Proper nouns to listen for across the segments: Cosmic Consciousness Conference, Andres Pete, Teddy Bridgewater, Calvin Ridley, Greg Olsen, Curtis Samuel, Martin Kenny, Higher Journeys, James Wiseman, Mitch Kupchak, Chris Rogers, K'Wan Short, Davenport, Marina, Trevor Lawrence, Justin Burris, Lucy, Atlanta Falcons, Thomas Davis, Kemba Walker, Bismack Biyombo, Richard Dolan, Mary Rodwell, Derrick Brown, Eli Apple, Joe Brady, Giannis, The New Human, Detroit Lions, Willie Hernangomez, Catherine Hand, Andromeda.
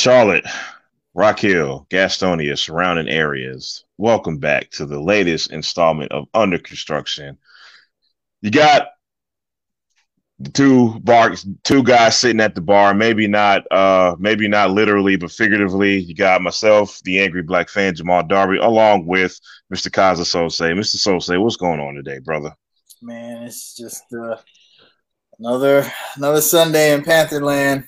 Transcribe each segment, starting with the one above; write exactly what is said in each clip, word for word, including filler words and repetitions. Charlotte, Rock Hill, Gastonia, surrounding areas. Welcome back to the latest installment of Under Construction. You got two bar, two guys sitting at the bar. Maybe not, uh, maybe not literally, but figuratively. You got myself, the angry black fan, Jamal Darby, along with Mister Kaza Sose. Mister Sose, what's going on today, brother? Man, it's just uh, another another Sunday in Pantherland.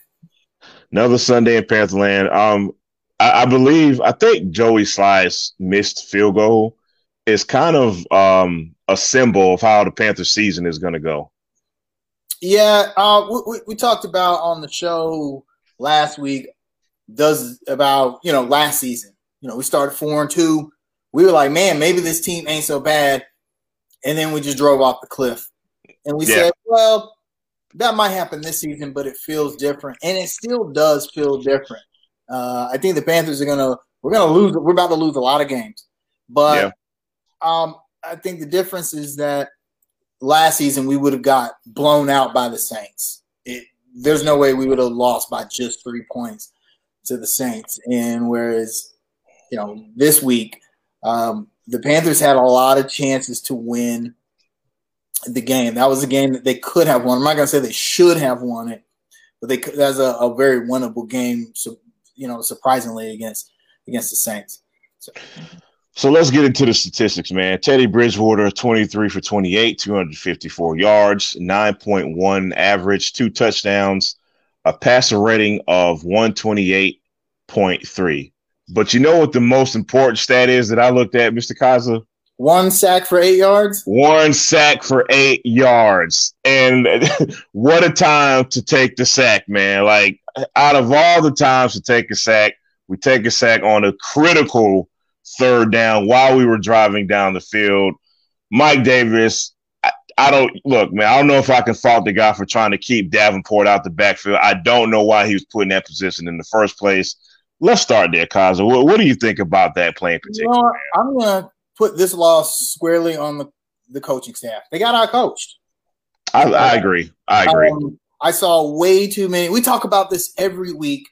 Another Sunday in Pantherland. Um, I, I believe, I think Joey Sly's missed field goal is kind of um, a symbol of how the Panthers season is going to go. Yeah, uh, we, we talked about on the show last week does about, you know, last season. You know, we started four and two. We were like, man, maybe this team ain't so bad. And then we just drove off the cliff. And we yeah. said, well, that might happen this season, but it feels different. And it still does feel different. Uh, I think the Panthers are going to – we're going to lose – we're about to lose a lot of games. But yeah. um, I think the difference is that last season we would have got blown out by the Saints. It, there's no way we would have lost by just three points to the Saints. And whereas, you know, this week um, the Panthers had a lot of chances to win the game. That was a game that they could have won. I'm not going to say they should have won it, but they could, that's a, a very winnable game, so, you know, surprisingly against against the Saints. So. So let's get into the statistics, man. Teddy Bridgewater, twenty-three for twenty-eight, two hundred fifty-four yards, nine point one average, two touchdowns, a passer rating of one twenty-eight point three. But you know what the most important stat is that I looked at, Mister Kaza? One sack for eight yards? One sack for eight yards. And what a time to take the sack, man. Like, out of all the times to take a sack, we take a sack on a critical third down while we were driving down the field. Mike Davis, I, I don't – look, man, I don't know if I can fault the guy for trying to keep Davenport out the backfield. I don't know why he was put in that position in the first place. Let's start there, Kaza. What, what do you think about that play in particular? You know, I'm going to put this loss squarely on the, the coaching staff. They got out-coached. I, I agree. I agree. Um, I saw way too many – we talk about this every week.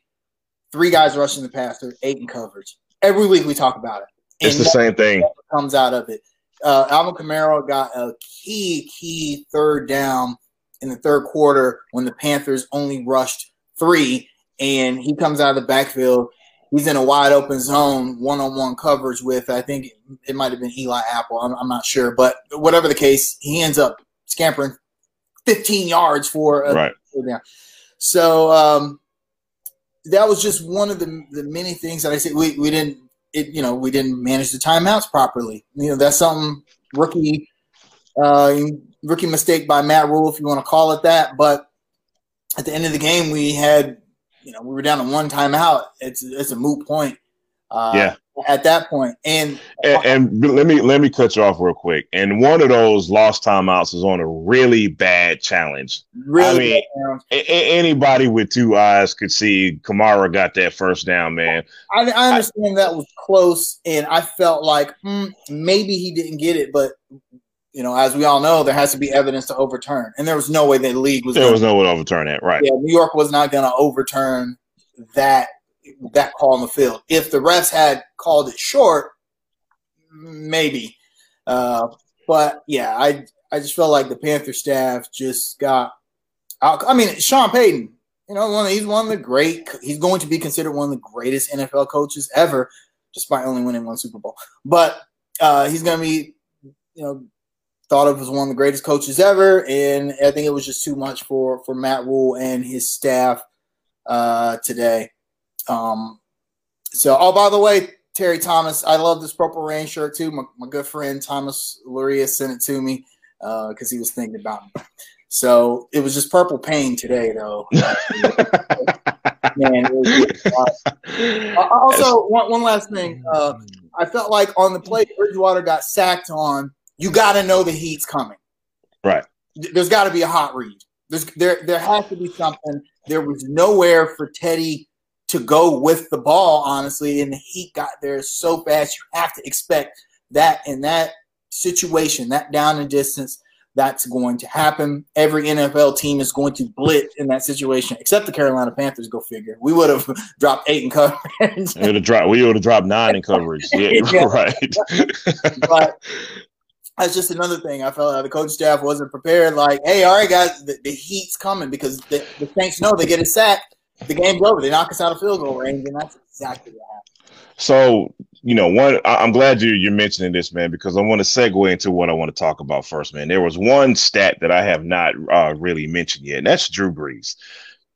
Three guys rushing the passer, eight in coverage. Every week we talk about it. It's the same thing. Comes out of it. Uh, Alvin Kamara got a key, key third down in the third quarter when the Panthers only rushed three, and he comes out of the backfield. He's in a wide open zone, one-on-one coverage with, I think it might have been Eli Apple. I'm, I'm not sure. But whatever the case, he ends up scampering fifteen yards for a right. third down. So um, – that was just one of the, the many things that I said we, we didn't it, you know we didn't manage the timeouts properly. You know, that's something rookie uh, rookie mistake by Matt Rule, if you want to call it that. But at the end of the game, we had you know we were down to one timeout. It's it's a moot point. Uh, yeah. At that point, and, and and let me let me cut you off real quick. And one of those lost timeouts is on a really bad challenge. Really, I mean, bad a- a- anybody with two eyes could see Kamara got that first down, man. I, I understand I, that was close, and I felt like mm, maybe he didn't get it, but you know, as we all know, there has to be evidence to overturn, and there was no way that league was. There gonna, was no way to overturn that, right? Yeah, New York was not going to overturn that. that call on the field. If the refs had called it short, maybe. Uh, but, yeah, I I just felt like the Panther staff just got out. I mean, Sean Payton, you know, one of, he's one of the great – he's going to be considered one of the greatest N F L coaches ever, despite only winning one Super Bowl. But uh, he's going to be, you know, thought of as one of the greatest coaches ever, and I think it was just too much for, for Matt Rule and his staff uh, today. Um, so, oh, by the way, Terry Thomas, I love this Purple Rain shirt too. My, my good friend Thomas Luria sent it to me because uh, he was thinking about me. So it was just Purple Pain today, though. Man, it was, uh, also, one, one last thing. Uh, I felt like on the play Bridgewater got sacked on, you got to know the heat's coming. Right. There's got to be a hot read. There's, there, there has to be something. There was nowhere for Teddy to go with the ball, honestly, and the heat got there so fast. You have to expect that in that situation, that down and distance, that's going to happen. Every N F L team is going to blitz in that situation, except the Carolina Panthers. Go figure. We would have dropped eight in coverage. We would have dropped, we would have dropped nine in coverage. Yeah, yeah. Right. But that's just another thing. I felt like the coach staff wasn't prepared. Like, hey, all right, guys, the, the heat's coming because the, the Saints know they get a sack, the game's over. They knock us out of field goal range, and that's exactly what happened. So, you know, one, I'm glad you, you're mentioning this, man, because I want to segue into what I want to talk about first, man. There was one stat that I have not uh, really mentioned yet, and that's Drew Brees.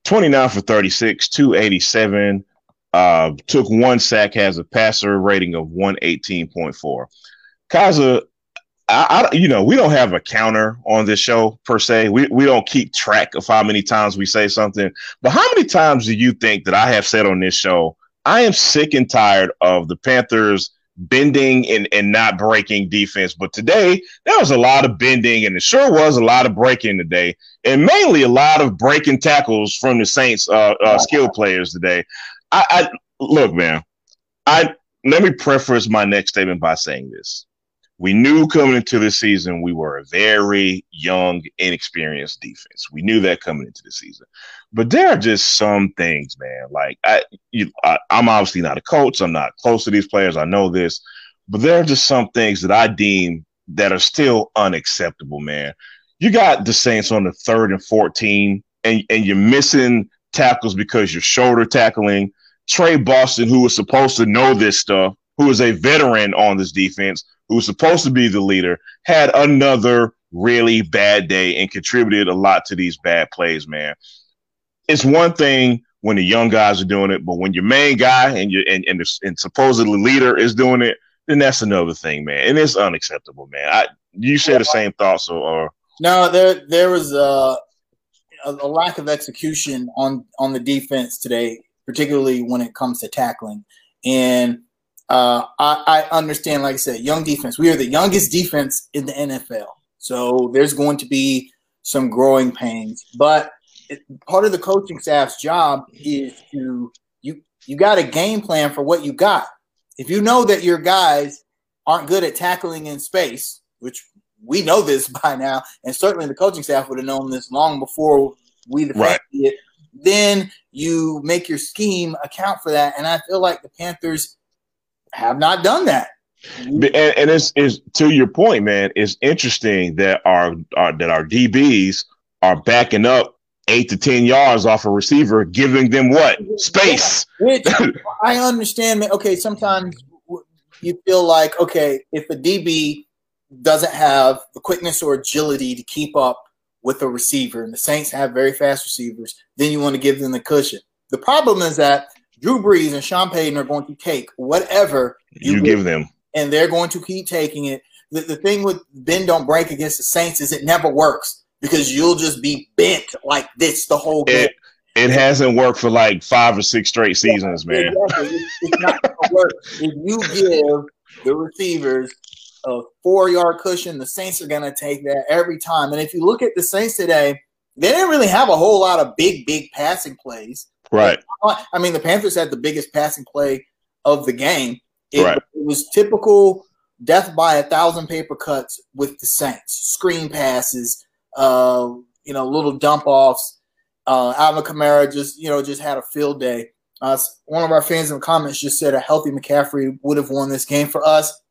twenty-nine for thirty-six, two eighty-seven, uh, took one sack, has a passer rating of one eighteen point four. Kaza, I, I, you know, we don't have a counter on this show per se. We we don't keep track of how many times we say something. But how many times do you think that I have said on this show, I am sick and tired of the Panthers bending and, and not breaking defense? But today, there was a lot of bending, and it sure was a lot of breaking today, and mainly a lot of breaking tackles from the Saints uh, uh, skill players today. I, I look, man, I let me preface my next statement by saying this. We knew coming into the season we were a very young, inexperienced defense. We knew that coming into the season. But there are just some things, man. Like, I, you, I, I'm obviously not a coach. I'm not close to these players. I know this. But there are just some things that I deem that are still unacceptable, man. You got the Saints on the third and fourteen, and, and you're missing tackles because you're shoulder tackling. Trey Boston, who was supposed to know this stuff, who is a veteran on this defense, who's supposed to be the leader, had another really bad day and contributed a lot to these bad plays, man. It's one thing when the young guys are doing it, but when your main guy and your and, and, the, and supposedly leader is doing it, then that's another thing, man. And it's unacceptable, man. I you share the same thoughts, or, or no? There there was a, a lack of execution on on the defense today, particularly when it comes to tackling. And Uh, I, I understand, like I said, young defense. We are the youngest defense in the N F L. So there's going to be some growing pains. But it, part of the coaching staff's job is to – you you got a game plan for what you got. If you know that your guys aren't good at tackling in space, which we know this by now, and certainly the coaching staff would have known this long before we defended right. it, then you make your scheme account for that. And I feel like the Panthers – have not done that. And, and it's, it's to your point, man, it's interesting that our, our that our D Bs are backing up eight to ten yards off a receiver, giving them what? Space. Yeah, which I understand, man. Okay, sometimes you feel like, okay, if a D B doesn't have the quickness or agility to keep up with a receiver, and the Saints have very fast receivers, then you want to give them the cushion. The problem is that Drew Brees and Sean Payton are going to take whatever you, you give, give them, and they're going to keep taking it. The, the thing with bend don't break against the Saints is it never works because you'll just be bent like this the whole game. It, it hasn't worked for like five or six straight seasons, yeah, man. Exactly. It's, it's not going to work. If you give the receivers a four-yard cushion, the Saints are going to take that every time. And if you look at the Saints today, they didn't really have a whole lot of big, big passing plays. Right. I mean, the Panthers had the biggest passing play of the game. It, right. it was typical death by a thousand paper cuts with the Saints. Screen passes, uh, you know, little dump offs. Uh, Alvin Kamara just, you know, just had a field day. Uh, one of our fans in the comments just said a healthy McCaffrey would have won this game for us.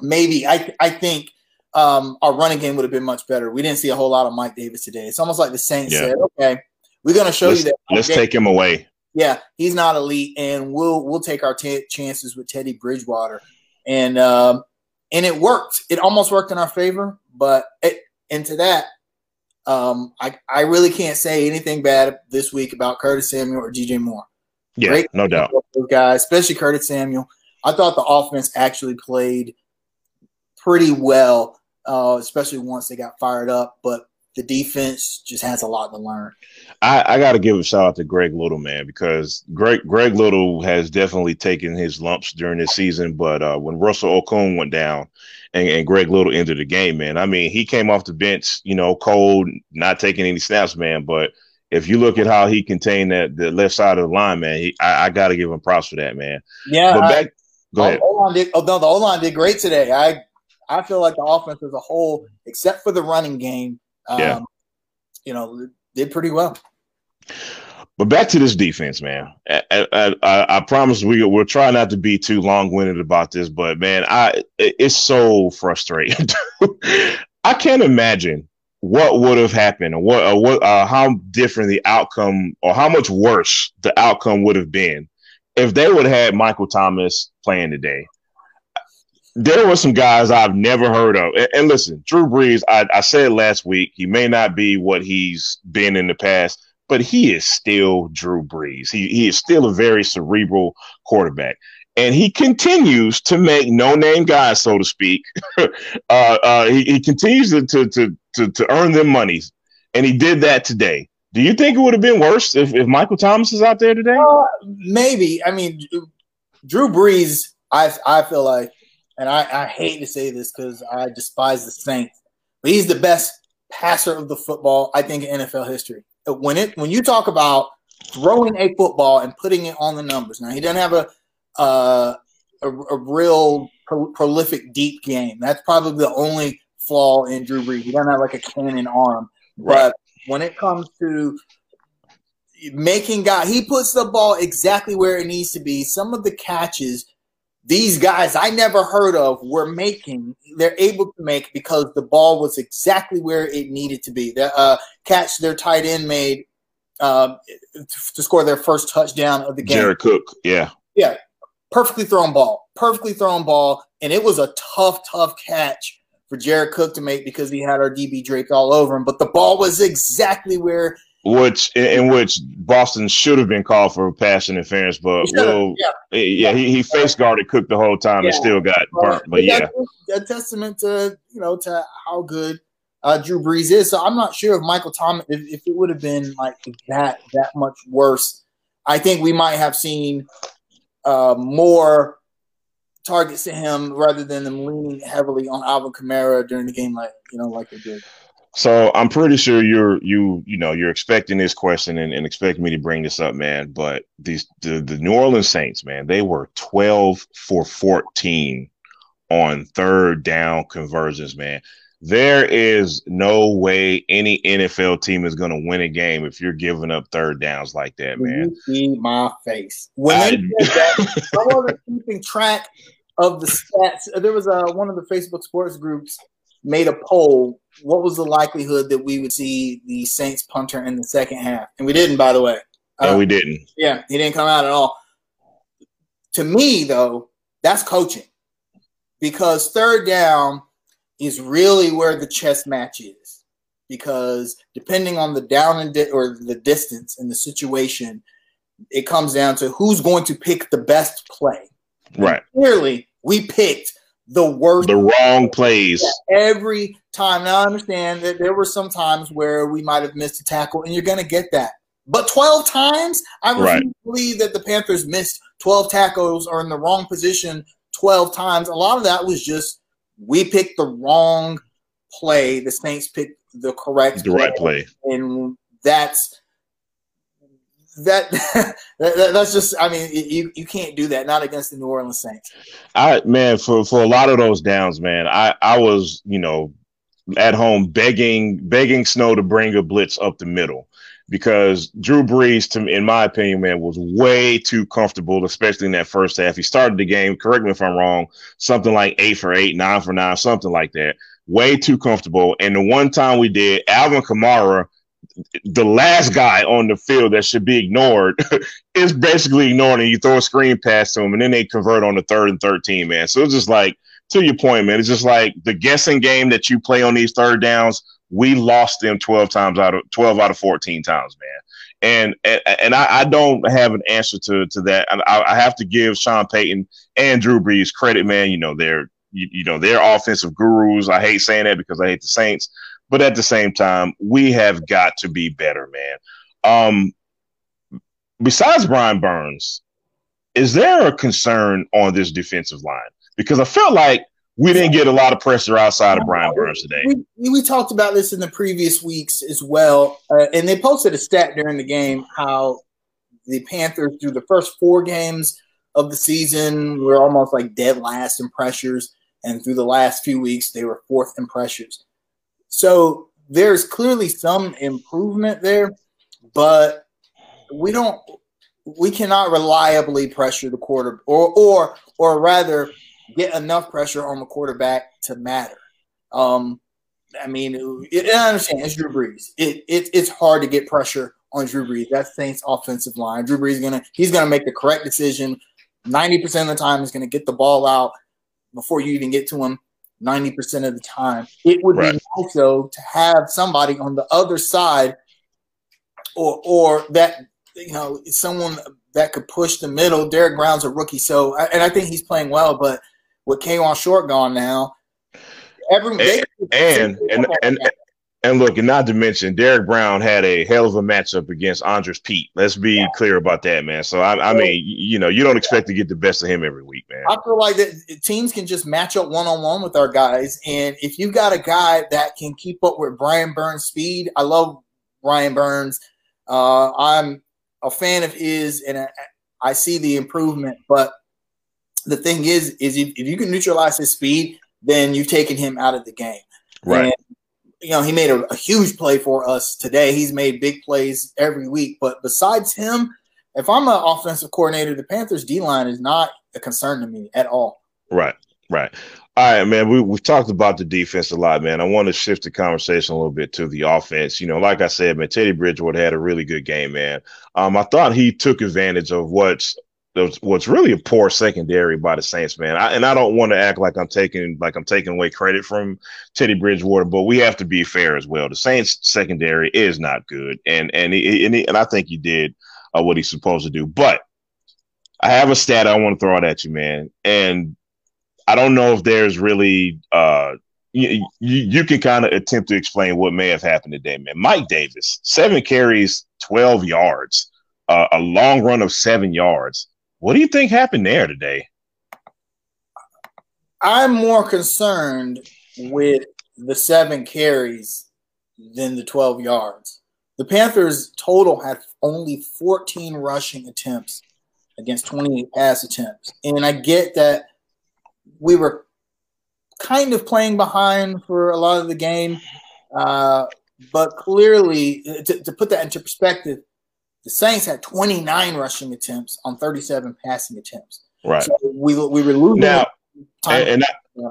Maybe. I, I think um, our running game would have been much better. We didn't see a whole lot of Mike Davis today. It's almost like the Saints yeah. said, okay, we're going to show let's, you that. Let's okay. take him away. Yeah, he's not elite, and we'll we'll take our t- chances with Teddy Bridgewater. And um, and it worked. It almost worked in our favor, but it, into that, um, I, I really can't say anything bad this week about Curtis Samuel or D J Moore. Yeah, Great no doubt. Those guys, especially Curtis Samuel. I thought the offense actually played pretty well, uh, especially once they got fired up, but the defense just has a lot to learn. I, I got to give a shout out to Greg Little, man, because Greg Greg Little has definitely taken his lumps during this season. But uh, when Russell Okung went down and, and Greg Little ended the game, man, I mean, he came off the bench, you know, cold, not taking any snaps, man. But if you look at how he contained that the left side of the line, man, he, I, I got to give him props for that, man. Yeah. But I, back, go I, ahead. O-line did, oh, no, the O-line did great today. I I feel like the offense as a whole, except for the running game, um, yeah. you know, did pretty well. But back to this defense, man. I, I, I, I promise we we'll try not to be too long-winded about this, but man, I it's so frustrating. I can't imagine what would have happened, or what, or what, uh, how different the outcome, or how much worse the outcome would have been if they would have had Michael Thomas playing today. There were some guys I've never heard of. And, and listen, Drew Brees, I, I said last week, he may not be what he's been in the past, but he is still Drew Brees. He, he is still a very cerebral quarterback. And he continues to make no-name guys, so to speak. uh, uh, he, he continues to, to, to, to earn them monies. And he did that today. Do you think it would have been worse if, if Michael Thomas is out there today? Uh, maybe. I mean, Drew Brees, I, I feel like, and I, I hate to say this because I despise the Saints, but he's the best passer of the football, I think, in N F L history. When it when you talk about throwing a football and putting it on the numbers, now he doesn't have a uh, a, a real pro- prolific deep game. That's probably the only flaw in Drew Brees. He doesn't have like a cannon arm. Right. But when it comes to making guys, he puts the ball exactly where it needs to be. Some of the catches these guys I never heard of were making, they're able to make because the ball was exactly where it needed to be. The uh, catch their tight end made uh, to score their first touchdown of the game. Jared Cook, yeah. Yeah, perfectly thrown ball, perfectly thrown ball. And it was a tough, tough catch for Jared Cook to make because he had our D B draped all over him. But the ball was exactly where – Which in which Boston should have been called for pass interference, but Will, yeah, yeah, he, he face guarded Cook the whole time yeah. and still got burnt. But yeah, a testament to you know to how good uh, Drew Brees is. So I'm not sure if Michael Thomas, if, if it would have been like that that much worse, I think we might have seen uh, more targets to him rather than them leaning heavily on Alvin Kamara during the game, like you know, like they did. So I'm pretty sure you're you you know you're expecting this question and, and expecting me to bring this up, man. But these the, the New Orleans Saints, man, they were twelve for fourteen on third down conversions, man. There is no way any N F L team is going to win a game if you're giving up third downs like that, man. You see my face when I, they did that. I wasn't keeping track of the stats. There was a, one of the Facebook sports groups made a poll. What was the likelihood that we would see the Saints punter in the second half? And we didn't, by the way. No, uh, we didn't. Yeah, he didn't come out at all. To me, though, that's coaching. Because third down is really where the chess match is. Because depending on the down and di- or the distance and the situation, it comes down to who's going to pick the best play. Right. And clearly, we picked the worst, the wrong plays every time. Now I understand that there were some times where we might have missed a tackle, and you're going to get that. But twelve times, I refuse right. to believe that the Panthers missed twelve tackles or in the wrong position twelve times. A lot of that was just we picked the wrong play. The Saints picked the correct, the play, right play, and that's that. that that's just. I mean, you you can't do that. Not against the New Orleans Saints. I man, for for a lot of those downs, man, I I was you know. at home begging begging Snow to bring a blitz up the middle because Drew Brees, to in my opinion, man, was way too comfortable, especially in that first half. He started the game, correct me if I'm wrong, something like eight for eight, nine for nine, something like that. Way too comfortable. And the one time we did, Alvin Kamara, the last guy on the field that should be ignored, is basically ignored, and you throw a screen pass to him, and then they convert on the third and thirteen, man. So it's just like, to your point, man, it's just like the guessing game that you play on these third downs. We lost them twelve times out of twelve out of fourteen times, man. And and, and I, I don't have an answer to to that. I, I have to give Sean Payton and Drew Brees credit, man. You know they're you, you know they're offensive gurus. I hate saying that because I hate the Saints, but at the same time, we have got to be better, man. Um, besides Brian Burns, is there a concern on this defensive line? Because I felt like we didn't get a lot of pressure outside of Brian Burns today. We, we talked about this in the previous weeks as well. Uh, and they posted a stat during the game how the Panthers, through the first four games of the season, were almost like dead last in pressures. And through the last few weeks, they were fourth in pressures. So there's clearly some improvement there, but we don't we cannot reliably pressure the quarterback, or or or rather get enough pressure on the quarterback to matter. Um, I mean, it, I understand it's Drew Brees. It, it it's hard to get pressure on Drew Brees. That's Saints offensive line. Drew Brees is gonna he's gonna make the correct decision ninety percent of the time. He's gonna get the ball out before you even get to him ninety percent of the time. It would right. be nice, though, to have somebody on the other side, or or that, you know, someone that could push the middle. Derrick Brown's a rookie, so and I think he's playing well, but with K'Wan Short gone now, every and they, and, they and, and, and and look, and not to mention Derrick Brown had a hell of a matchup against Andres Pete. Let's be yeah. clear about that, man. So I, I mean, you know, you don't expect yeah. to get the best of him every week, man. I feel like that teams can just match up one on one with our guys, and if you got a guy that can keep up with Brian Burns' speed, I love Brian Burns. Uh, I'm a fan of his, and I, I see the improvement. But the thing is, is if, if you can neutralize his speed, then you've taken him out of the game. Right. And, you know, he made a, a huge play for us today. He's made big plays every week. But besides him, if I'm an offensive coordinator, the Panthers' D-line is not a concern to me at all. Right, right. All right, man, we, we've talked about the defense a lot, man. I want to shift the conversation a little bit to the offense. You know, like I said, man, Teddy Bridgewater had a really good game, man. Um, I thought he took advantage of what's what's really a poor secondary by the Saints, man. I, and I don't want to act like I'm taking like I'm taking away credit from Teddy Bridgewater, but we have to be fair as well. The Saints secondary is not good, and and he, and, he, and I think he did uh, what he's supposed to do. But I have a stat I want to throw out at you, man, and I don't know if there's really uh, you, you can kind of attempt to explain what may have happened today, man. Mike Davis, seven carries, twelve yards, uh, a long run of seven yards. What do you think happened there today? I'm more concerned with the seven carries than the twelve yards. The Panthers total had only fourteen rushing attempts against twenty-eight pass attempts. And I get that we were kind of playing behind for a lot of the game. Uh, but clearly, to, to put that into perspective, the Saints had twenty-nine rushing attempts on thirty-seven passing attempts. Right. So we, we were losing. Now, time. and, and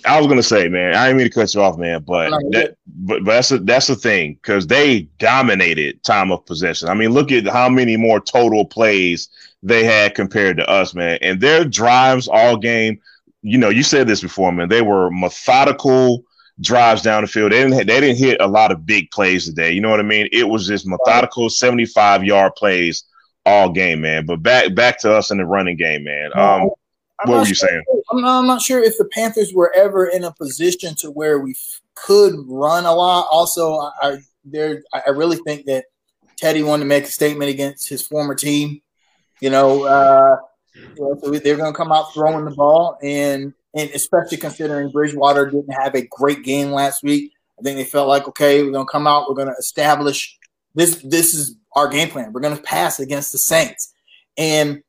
I, I was going to say, man, I didn't mean to cut you off, man, but no, that, but, but that's, a, that's the thing, because they dominated time of possession. I mean, look at how many more total plays they had compared to us, man. And their drives all game, you know, you said this before, man, they were methodical drives down the field. They didn't, they didn't hit a lot of big plays today. You know what I mean? It was just methodical seventy-five-yard plays all game, man. But back back to us in the running game, man. Um, what were you saying? I'm not, I'm not sure if the Panthers were ever in a position to where we f- could run a lot. Also, I, I there I really think that Teddy wanted to make a statement against his former team. You know, uh, so they're going to come out throwing the ball, and And especially considering Bridgewater didn't have a great game last week, I think they felt like, okay, we're going to come out, we're going to establish this. This is our game plan. We're going to pass against the Saints, and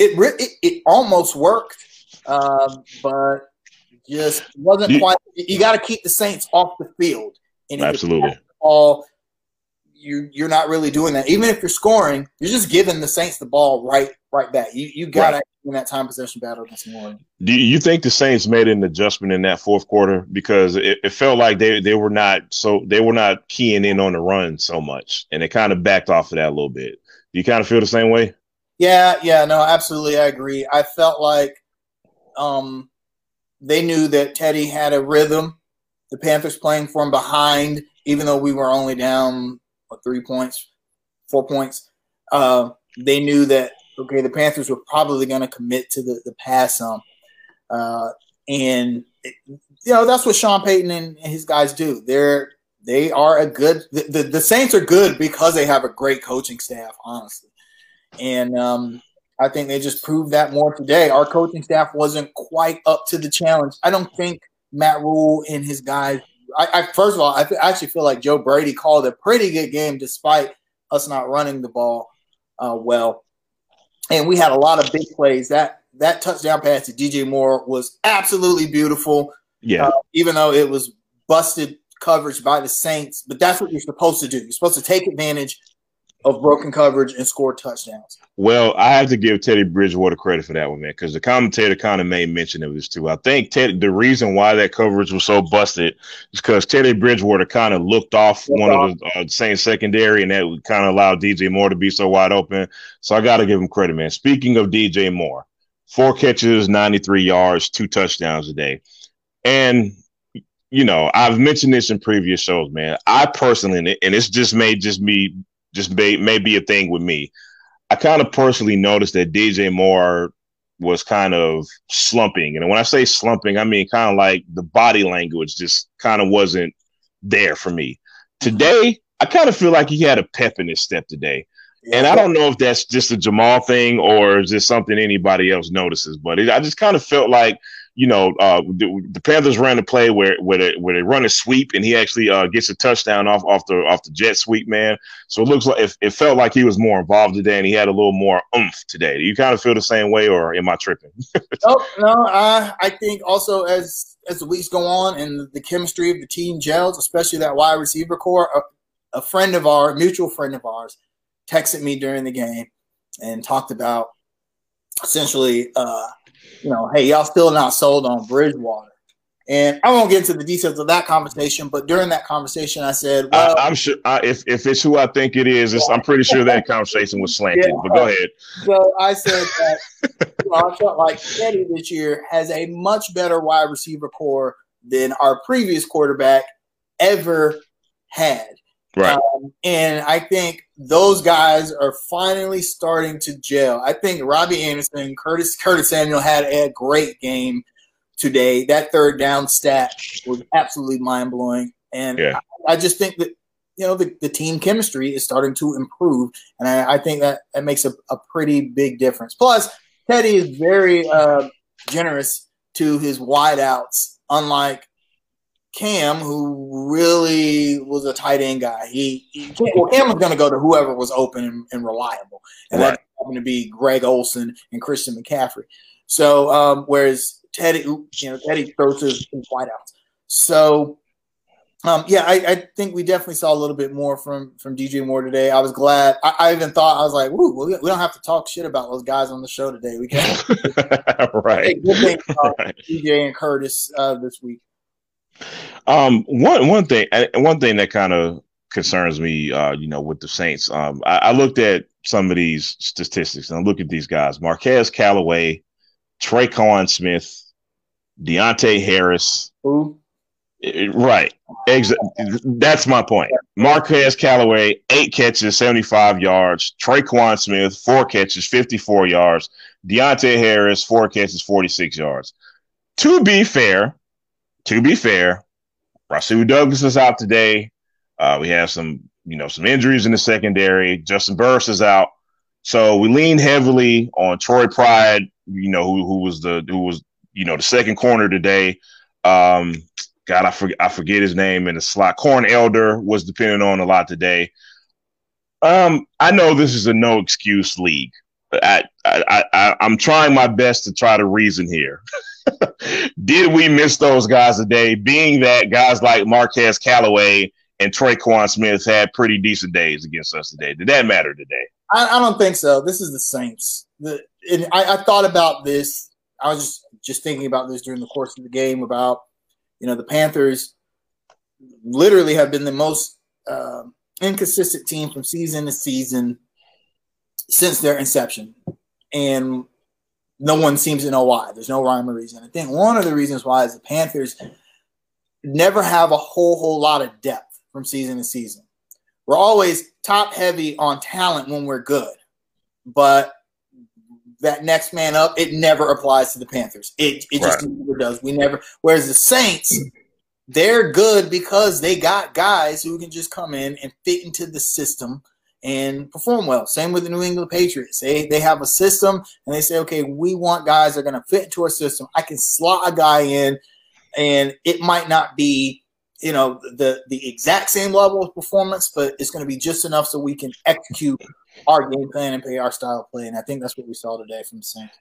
it re- it, it almost worked, uh, but just wasn't you, quite. You got to keep the Saints off the field, and absolutely. All you you're not really doing that. Even if you're scoring, you're just giving the Saints the ball right right back. You you got to. Right. In that time possession battle this morning. Do you think the Saints made an adjustment in that fourth quarter? Because it, it felt like they, they were not so they were not keying in on the run so much, and they kind of backed off of that a little bit. Do you kind of feel the same way? Yeah, yeah, no, absolutely, I agree. I felt like um, they knew that Teddy had a rhythm. The Panthers playing from behind, even though we were only down what, three points, four points. Uh, they knew that. Okay, the Panthers were probably going to commit to the, the pass um, uh, and it, you know that's what Sean Payton and, and his guys do. They're they are a good. The, the, the Saints are good because they have a great coaching staff, honestly, and um, I think they just proved that more today. Our coaching staff wasn't quite up to the challenge. I don't think Matt Rule and his guys. I, I first of all, I, th- I actually feel like Joe Brady called a pretty good game despite us not running the ball uh, well. And we had a lot of big plays. That that touchdown pass to D J Moore was absolutely beautiful. Yeah. Uh, even though it was busted coverage by the Saints, but that's what you're supposed to do. You're supposed to take advantage of broken coverage and score touchdowns. Well, I have to give Teddy Bridgewater credit for that one, man, because the commentator kind of made mention of this too. I think Teddy, the reason why that coverage was so busted is because Teddy Bridgewater kind of looked off looked one off. of the uh, Saints secondary, and that kind of allowed D J Moore to be so wide open. So I got to give him credit, man. Speaking of D J Moore, four catches, ninety-three yards, two touchdowns a day. And you know, I've mentioned this in previous shows, man. I personally, and it's just may just be just may, may be a thing with me. I kind of personally noticed that D J Moore was kind of slumping. And when I say slumping, I mean kind of like the body language just kind of wasn't there for me. Today, I kind of feel like he had a pep in his step today. And I don't know if that's just a Jamal thing or is this something anybody else notices, but it, I just kind of felt like, you know, uh, the, the Panthers ran a play where where they, where they run a sweep, and he actually uh, gets a touchdown off off the off the jet sweep, man. So it looks like it, it felt like he was more involved today, and he had a little more oomph today. Do you kind of feel the same way, or am I tripping? no, no, I I think also as as the weeks go on and the chemistry of the team gels, especially that wide receiver core. A, a friend of our mutual friend of ours texted me during the game and talked about essentially. Uh, You know, hey, y'all still not sold on Bridgewater. And I won't get into the details of that conversation, but during that conversation, I said, well, I, I'm sure I, if, if it's who I think it is, it's, I'm pretty sure that conversation was slanted, yeah, but go ahead. So I said that you know, I felt like Teddy this year has a much better wide receiver core than our previous quarterback ever had. Right. Um, and I think those guys are finally starting to gel. I think Robbie Anderson, Curtis, Curtis Samuel had a great game today. That third down stat was absolutely mind-blowing. And yeah. I, I just think that, you know, the, the team chemistry is starting to improve. And I, I think that, that makes a, a pretty big difference. Plus, Teddy is very uh, generous to his wideouts, unlike Cam, who really was a tight end guy. He, he well, Cam was going to go to whoever was open and, and reliable, and right. That happened to be Greg Olsen and Christian McCaffrey. So, um, whereas Teddy, you know, Teddy throws his wideouts. So, um, yeah, I, I think we definitely saw a little bit more from from D J Moore today. I was glad. I, I even thought I was like, "Woo, we, we don't have to talk shit about those guys on the show today. We can." Right. Good thing about right. D J and Curtis uh, this week. Um, one one thing, one thing that kind of concerns me, uh, you know, with the Saints. Um, I, I looked at some of these statistics, and I look at these guys: Marquez Callaway, Trequan Smith, Deontay Harris. Who? It, right. Ex- that's my point. Marquez Callaway, eight catches, seventy-five yards. Trequan Smith, four catches, fifty-four yards. Deontay Harris, four catches, forty-six yards. To be fair. To be fair, Rasul Douglas is out today. Uh, we have some, you know, some injuries in the secondary. Justin Burris is out, so we lean heavily on Troy Pride, you know, who who was the who was you know the second corner today. Um, God, I forget I forget his name in the slot. Corn Elder was dependent on a lot today. Um, I know this is a no excuse league. I, I, I I'm trying my best to try to reason here. Did we miss those guys today? Being that guys like Marquez Callaway and Trequan Smith had pretty decent days against us today. Did that matter today? I, I don't think so. This is the Saints. The, and I, I thought about this. I was just, just thinking about this during the course of the game about, you know, the Panthers literally have been the most uh, inconsistent team from season to season since their inception. And – no one seems to know why. There's no rhyme or reason. I think one of the reasons why is the Panthers never have a whole, whole lot of depth from season to season. We're always top heavy on talent when we're good, but that next man up, it never applies to the Panthers. It it just right. never does. We never. Whereas the Saints, they're good because they got guys who can just come in and fit into the system and perform well. Same with the New England Patriots. They they have a system, and they say, okay, we want guys that are going to fit into our system. I can slot a guy in, and it might not be, you know, the, the exact same level of performance, but it's going to be just enough so we can execute our game plan and play our style of play, and I think that's what we saw today from the Saints.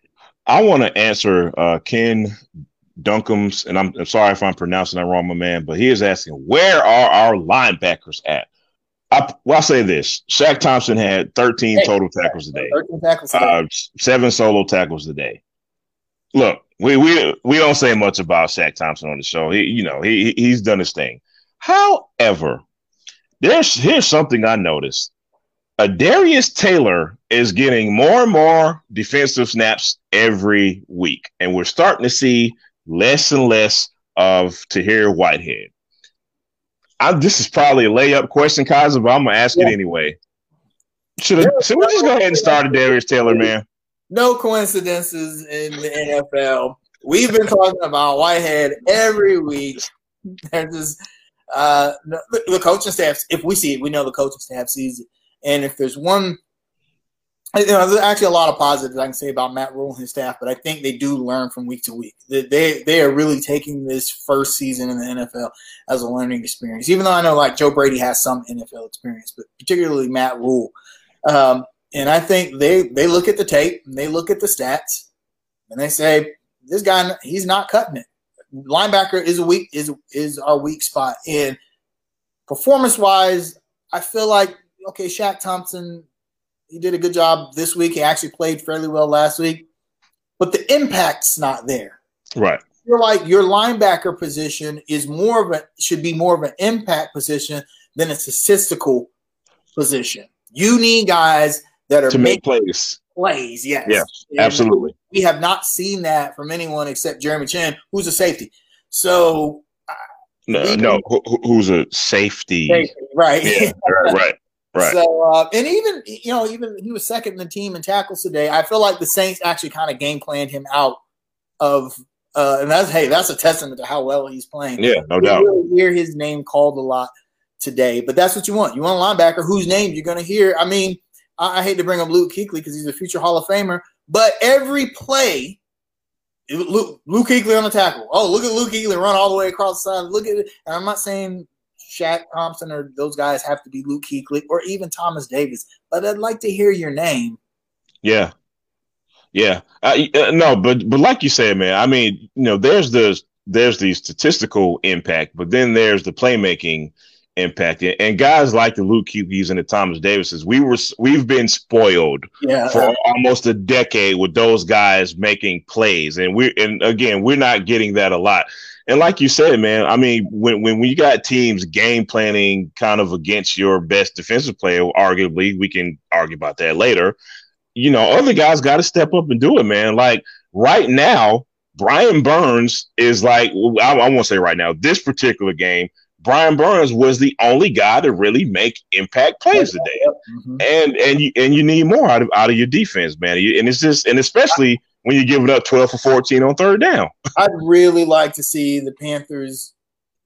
I want to answer uh, Ken Duncombe's, and I'm, I'm sorry if I'm pronouncing that wrong, my man, but he is asking, where are our linebackers at? I, well, I'll say this. Shaq Thompson had thirteen hey, total tackles today, tackles today. Uh, seven solo tackles today. Look, we we we don't say much about Shaq Thompson on the show. He, you know, he he's done his thing. However, there's here's something I noticed. Adarius Taylor is getting more and more defensive snaps every week, and we're starting to see less and less of Tahir Whitehead. I, this is probably a layup question, Kaza, but I'm going to ask yeah. it anyway. Should we just go ahead and start Adarius Taylor, man? No coincidences in the N F L. We've been talking about Whitehead every week. There's just, uh, the, the coaching staff, if we see it, we know the coaching staff sees it. And if there's one, you know, there's actually a lot of positives I can say about Matt Rule and his staff, but I think they do learn from week to week. They they are really taking this first season in the N F L as a learning experience, even though I know like Joe Brady has some N F L experience, but particularly Matt Rule. Um, and I think they, they look at the tape and they look at the stats and they say, this guy, he's not cutting it. Linebacker is a weak, is, is our weak spot. And performance-wise, I feel like, okay, Shaq Thompson, he did a good job this week. He actually played fairly well last week. But the impact's not there. Right. You're like your linebacker position is more of a should be more of an impact position than a statistical position. You need guys that are to make plays. Plays, yes. Yes, and absolutely. We have not seen that from anyone except Jeremy Chin, who's a safety. So no, we, no, who's a safety. safety right. Yeah, right, right. Right. So, uh, and even, you know, even he was second in the team in tackles today. I feel like the Saints actually kind of game planned him out of, uh, and that's, hey, that's a testament to how well he's playing. Yeah, no doubt. You really hear his name called a lot today, but that's what you want. You want a linebacker whose name you're going to hear. I mean, I, I hate to bring up Luke Kuechly because he's a future Hall of Famer, but every play, Luke, Luke Kuechly on the tackle. Oh, look at Luke Kuechly run all the way across the side. Look at it. And I'm not saying Shaq Thompson or those guys have to be Luke Kuechly or even Thomas Davis, but I'd like to hear your name. Yeah, yeah, I, uh, no, but but like you said, man, I mean, you know, there's the there's the statistical impact, but then there's the playmaking impact, and guys like the Luke Kuechly and the Thomas Davises, we were we've been spoiled yeah. for almost a decade with those guys making plays, and we and again, we're not getting that a lot. And like you said, man, I mean, when when we got teams game planning kind of against your best defensive player, arguably, we can argue about that later. You know, other guys got to step up and do it, man. Like right now, Brian Burns is like, I, I won't say right now, this particular game, Brian Burns was the only guy to really make impact plays today. Mm-hmm. And and you and you need more out of out of your defense, man. And it's just, and especially when you give it up twelve for fourteen on third down. I'd really like to see the Panthers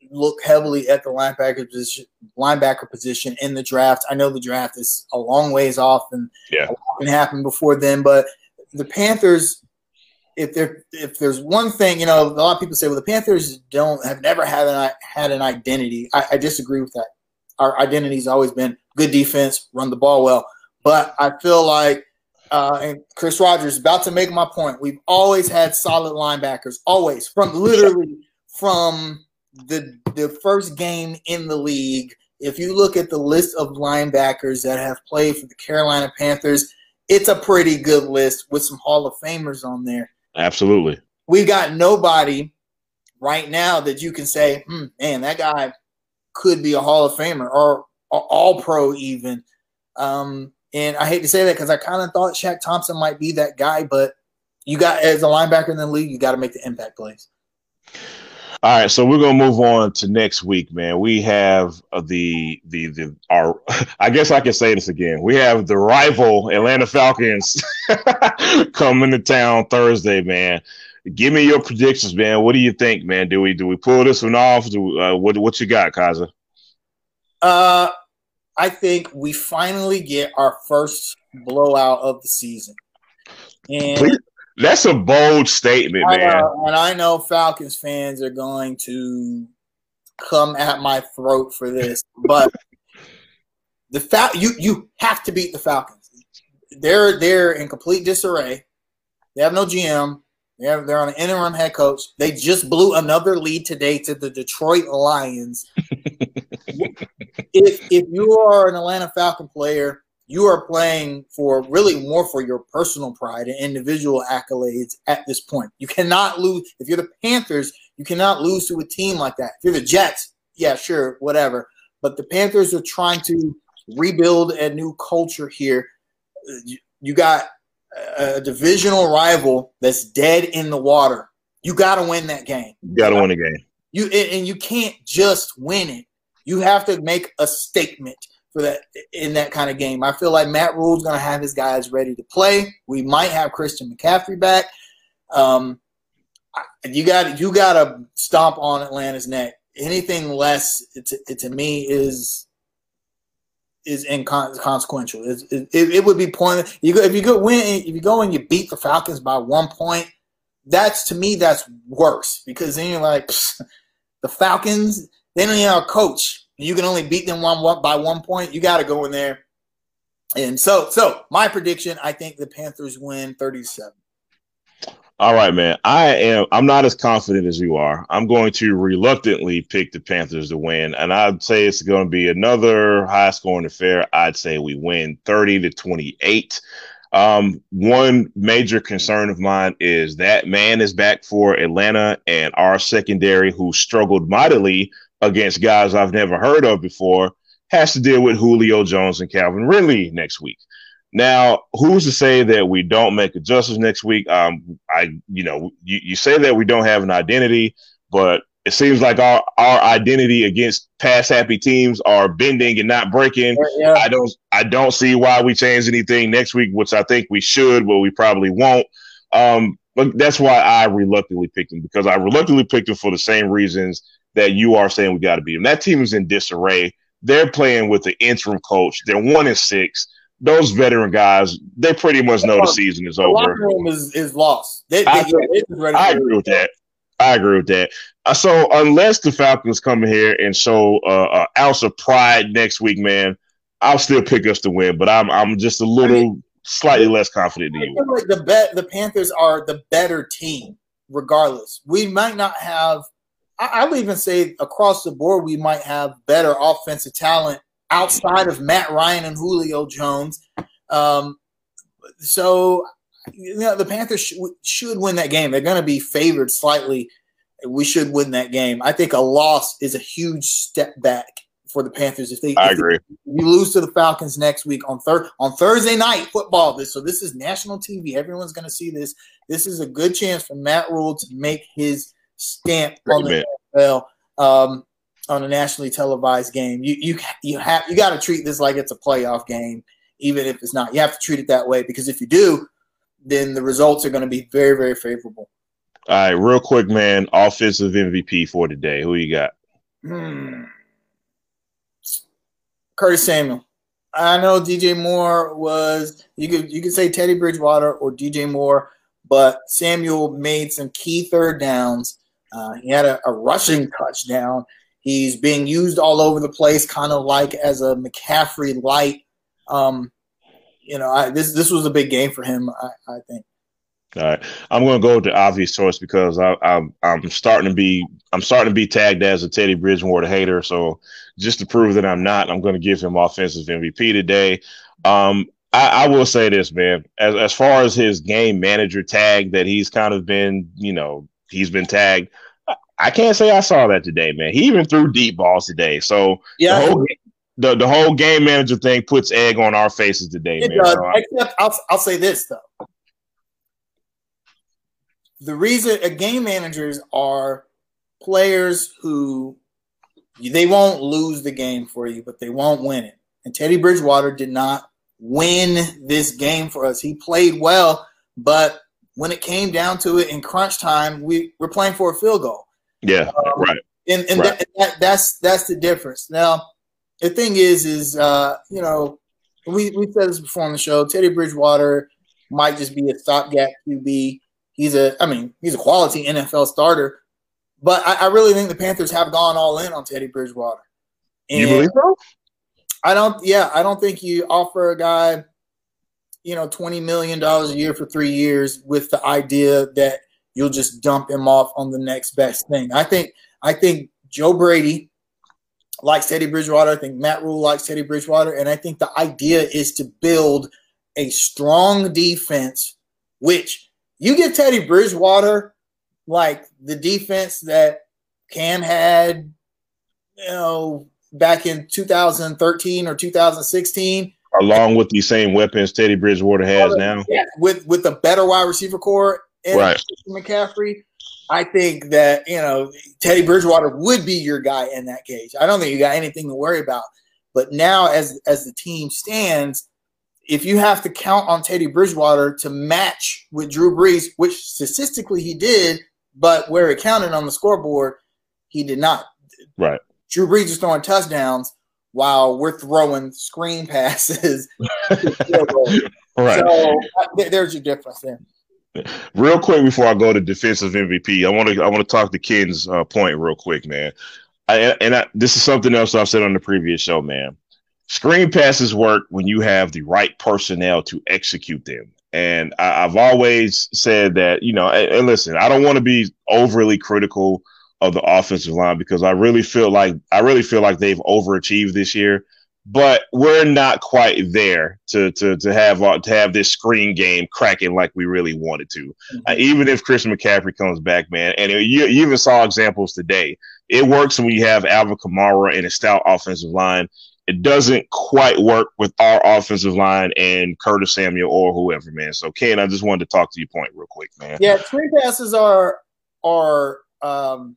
look heavily at the linebacker position, linebacker position in the draft. I know the draft is a long ways off and yeah. a lot can happen before then, but the Panthers, if there if there's one thing, you know, a lot of people say, well, the Panthers don't have never had an, had an identity. I, I disagree with that. Our identity's always been good defense, run the ball well, but I feel like Uh, and Chris Rogers is about to make my point. We've always had solid linebackers, always, from literally from the the first game in the league. If you look at the list of linebackers that have played for the Carolina Panthers, it's a pretty good list with some Hall of Famers on there. Absolutely. We've got nobody right now that you can say, hmm, man, that guy could be a Hall of Famer or, or All-Pro even. Um And I hate to say that because I kind of thought Shaq Thompson might be that guy, but you got as a linebacker in the league, you got to make the impact plays. All right, so we're gonna move on to next week, man. We have the the the our. I guess I can say this again. We have the rival Atlanta Falcons coming to town Thursday, man. Give me your predictions, man. What do you think, man? Do we do we pull this one off? Do we, uh, what what you got, Kaza? Uh. I think we finally get our first blowout of the season. And that's a bold statement, I, man. Uh, and I know Falcons fans are going to come at my throat for this, but the Fal- you you have to beat the Falcons. they're they're in complete disarray. They have no G M. They have, they're on an interim head coach. They just blew another lead today to the Detroit Lions. If if you are an Atlanta Falcon player, you are playing for really more for your personal pride and individual accolades at this point. You cannot lose. If you're the Panthers, you cannot lose to a team like that. If you're the Jets, yeah, sure, whatever. But the Panthers are trying to rebuild a new culture here. You got a divisional rival that's dead in the water. You got to win that game. You got to win the game. You and you can't just win it. You have to make a statement for that in that kind of game. I feel like Matt Rule's going to have his guys ready to play. We might have Christian McCaffrey back. Um, you got you got to stomp on Atlanta's neck. Anything less, it, it, to me, is is inconsequential. It, it, it would be pointless. You go, if you go win, if you go and you beat the Falcons by one point, that's to me that's worse because then you're like pfft, the Falcons. They don't even have a coach. You can only beat them one, one by one point. You got to go in there. And so, so my prediction, I think the Panthers win thirty-seven. All right, man. I am. I'm not as confident as you are. I'm going to reluctantly pick the Panthers to win, and I'd say it's going to be another high-scoring affair. I'd say we win thirty to twenty-eight. Um, one major concern of mine is that man is back for Atlanta and our secondary, who struggled mightily against guys I've never heard of before, has to deal with Julio Jones and Calvin Ridley next week. Now, who's to say that we don't make adjustments next week? Um, I, you know, you, you say that we don't have an identity, but it seems like our, our identity against pass happy teams are bending and not breaking. Yeah. I don't, I don't see why we change anything next week, which I think we should, but we probably won't. Um, but that's why I reluctantly picked him, because I reluctantly picked him for the same reasons that you are saying we got to beat them. That team is in disarray. They're playing with the interim coach. They're one and six. Those veteran guys, they pretty much know the season is over. The locker room is, is lost. They, they, I, agree. I agree with that. I agree with that. Uh, so unless the Falcons come in here and show uh, an ounce of pride next week, man, I'll still pick us to win. But I'm I'm just a little I mean, slightly less confident than you. I feel like the bet the Panthers are the better team, regardless. We might not have. I would even say across the board, we might have better offensive talent outside of Matt Ryan and Julio Jones. Um, so, you know, the Panthers sh- should win that game. They're going to be favored slightly. We should win that game. I think a loss is a huge step back for the Panthers. If they, I if agree. They, we lose to the Falcons next week on thir- on Thursday night football. This so this is national T V. Everyone's going to see this. This is a good chance for Matt Rule to make his stamp on the N F L, um, on a nationally televised game. You you you have you got to treat this like it's a playoff game, even if it's not. You have to treat it that way, because if you do, then the results are going to be very, very favorable. All right, real quick, man. Offensive M V P for today. Who you got? Hmm. Curtis Samuel. I know D J Moore was. You could you could say Teddy Bridgewater or D J Moore, but Samuel made some key third downs. Uh, he had a, a rushing touchdown. He's being used all over the place, kind of like as a McCaffrey light. Um, you know, I, this this was a big game for him, I, I think. All right, I'm going to go with the obvious choice because I, I'm I'm starting to be I'm starting to be tagged as a Teddy Bridgewater hater. So just to prove that I'm not, I'm going to give him offensive M V P today. Um, I, I will say this, man. As as far as his game manager tag that he's kind of been, you know. He's been tagged. I can't say I saw that today, man. He even threw deep balls today. So yeah, the whole, the, the whole game manager thing puts egg on our faces today, it man. Does, so except I, I'll, I'll say this, though. The reason uh, game managers are players who they won't lose the game for you, but they won't win it. And Teddy Bridgewater did not win this game for us. He played well, but when it came down to it in crunch time, we were playing for a field goal. Yeah, um, right. And, and, right. That, and that, that's that's the difference. Now, the thing is, is uh, you know, we we said this before on the show. Teddy Bridgewater might just be a stopgap Q B. He's a, I mean, he's a quality N F L starter. But I, I really think the Panthers have gone all in on Teddy Bridgewater. And you believe so? I don't. Yeah, I don't think you offer a guy you know, twenty million dollars a year for three years with the idea that you'll just dump him off on the next best thing. I think I think Joe Brady likes Teddy Bridgewater. I think Matt Rule likes Teddy Bridgewater. And I think the idea is to build a strong defense, which you give Teddy Bridgewater like the defense that Cam had, you know, back in two thousand thirteen or two thousand sixteen. Along with these same weapons Teddy Bridgewater has now. Yeah, with, with a better wide receiver core and right. McCaffrey, I think that, you know, Teddy Bridgewater would be your guy in that case. I don't think you got anything to worry about. But now as, as the team stands, if you have to count on Teddy Bridgewater to match with Drew Brees, which statistically he did, but where it counted on the scoreboard, he did not. Right. Drew Brees is throwing touchdowns while we're throwing screen passes. Right. So there's your difference there. Real quick before I go to defensive M V P, I want to I want to talk to Ken's uh, point real quick, man. I, and I, this is something else I've said on the previous show, man. Screen passes work when you have the right personnel to execute them. And I, I've always said that, you know, and, and listen, I don't want to be overly critical of the offensive line because I really feel like I really feel like they've overachieved this year, but we're not quite there to to to have uh, to have this screen game cracking like we really wanted to. Mm-hmm. Uh, even if Christian McCaffrey comes back, man, and it, you, you even saw examples today. It works when you have Alvin Kamara and a stout offensive line. It doesn't quite work with our offensive line and Curtis Samuel or whoever, man. So, Ken, I just wanted to talk to your point real quick, man. Yeah, screen passes are are um.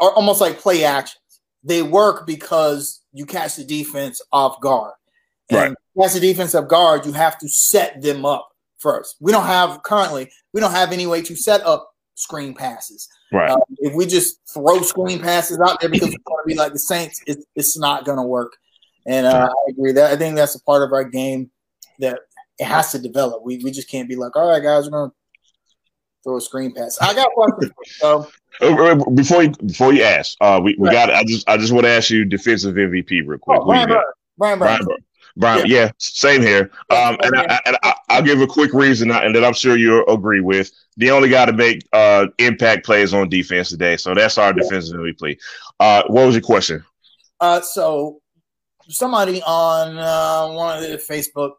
are almost like play actions. They work because you catch the defense off guard. And right. You catch the defense off guard, you have to set them up first. We don't have currently, we don't have any way to set up screen passes. Right. Uh, if we just throw screen passes out there because we want to be like the Saints, it, it's not going to work. And uh, I agree that I think that's a part of our game that it has to develop. We, we just can't be like, all right, guys, we're going to throw a screen pass. I got one. So before you before you ask, uh, we, we right. got. I just I just want to ask you defensive M V P real quick. Oh, Brian Burns. Brian Burns. Brian, yeah. yeah, same here. Um, and I, and I, I'll give a quick reason, and that I'm sure you'll agree with. The only guy to make uh, impact plays on defense today, so that's our yeah. defensive M V P. Uh, what was your question? Uh, so somebody on uh, one of the Facebook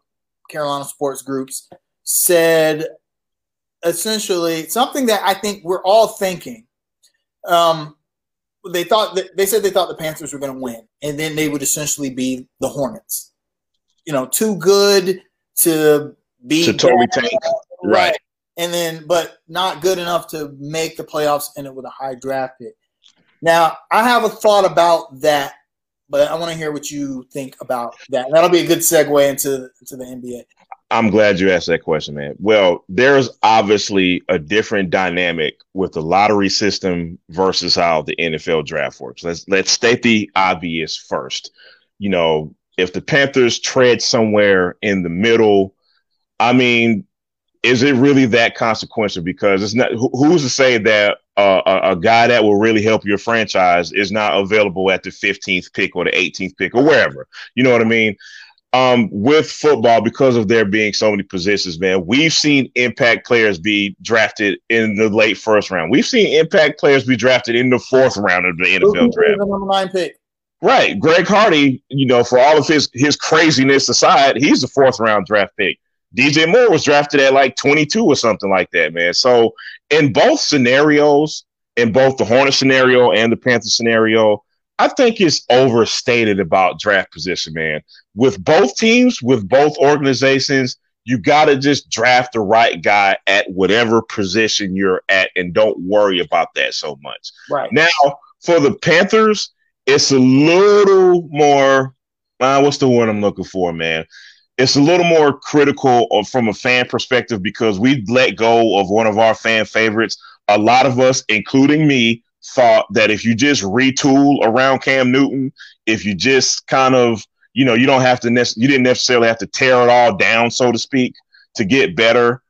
Carolina sports groups said, essentially, something that I think we're all thinking. Um, they thought that, they said they thought the Panthers were going to win, and then they would essentially be the Hornets. You know, too good to be to totally take right. right, and then but not good enough to make the playoffs, and it with a high draft pick. Now, I have a thought about that, but I want to hear what you think about that. That'll be a good segue into to the N B A. I'm glad you asked that question, man. Well, there's obviously a different dynamic with the lottery system versus how the N F L draft works. Let's let's state the obvious first. You know, if the Panthers tread somewhere in the middle, I mean, is it really that consequential? Because it's not. Who's to say that uh, a, a guy that will really help your franchise is not available at the fifteenth pick or the eighteenth pick or wherever? You know what I mean? Um, with football, because of there being so many positions, man, we've seen impact players be drafted in the late first round. We've seen impact players be drafted in the fourth round of the N F L draft. Right. Greg Hardy, you know, for all of his, his craziness aside, he's a fourth round draft pick. D J Moore was drafted at like twenty-two or something like that, man. So in both scenarios, in both the Hornets scenario and the Panthers scenario, I think it's overstated about draft position, man. With both teams, with both organizations, you got to just draft the right guy at whatever position you're at and don't worry about that so much. Right. Now, for the Panthers, it's a little more uh, – what's the word I'm looking for, man? It's a little more critical of, from a fan perspective because we let go of one of our fan favorites. A lot of us, including me, thought that if you just retool around Cam Newton, if you just kind of, you know, you don't have to, nec- you didn't necessarily have to tear it all down, so to speak, to get better.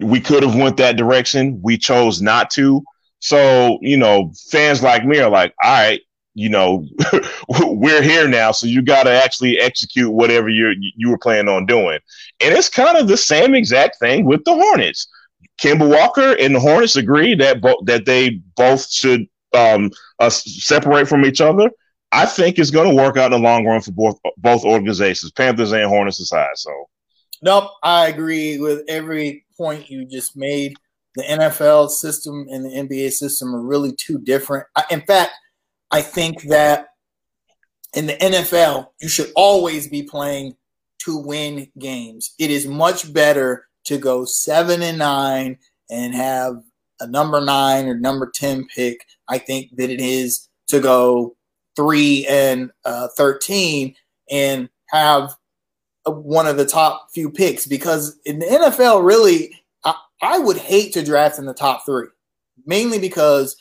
We could have went that direction. We chose not to. So, you know, fans like me are like, all right, you know, we're here now, so you got to actually execute whatever you you were planning on doing. And it's kind of the same exact thing with the Hornets. Kemba Walker and the Hornets agree that bo- that they both should um, uh, separate from each other. I think it's going to work out in the long run for both both organizations, Panthers and Hornets aside. So, nope, I agree with every point you just made. The N F L system and the N B A system are really two different. I, in fact, I think that in the N F L, you should always be playing to win games. It is much better to go seven and nine and have a number nine or number ten pick, I think, that it is to go three and uh, thirteen and have one of the top few picks, because in the N F L, really, I, I would hate to draft in the top three, mainly because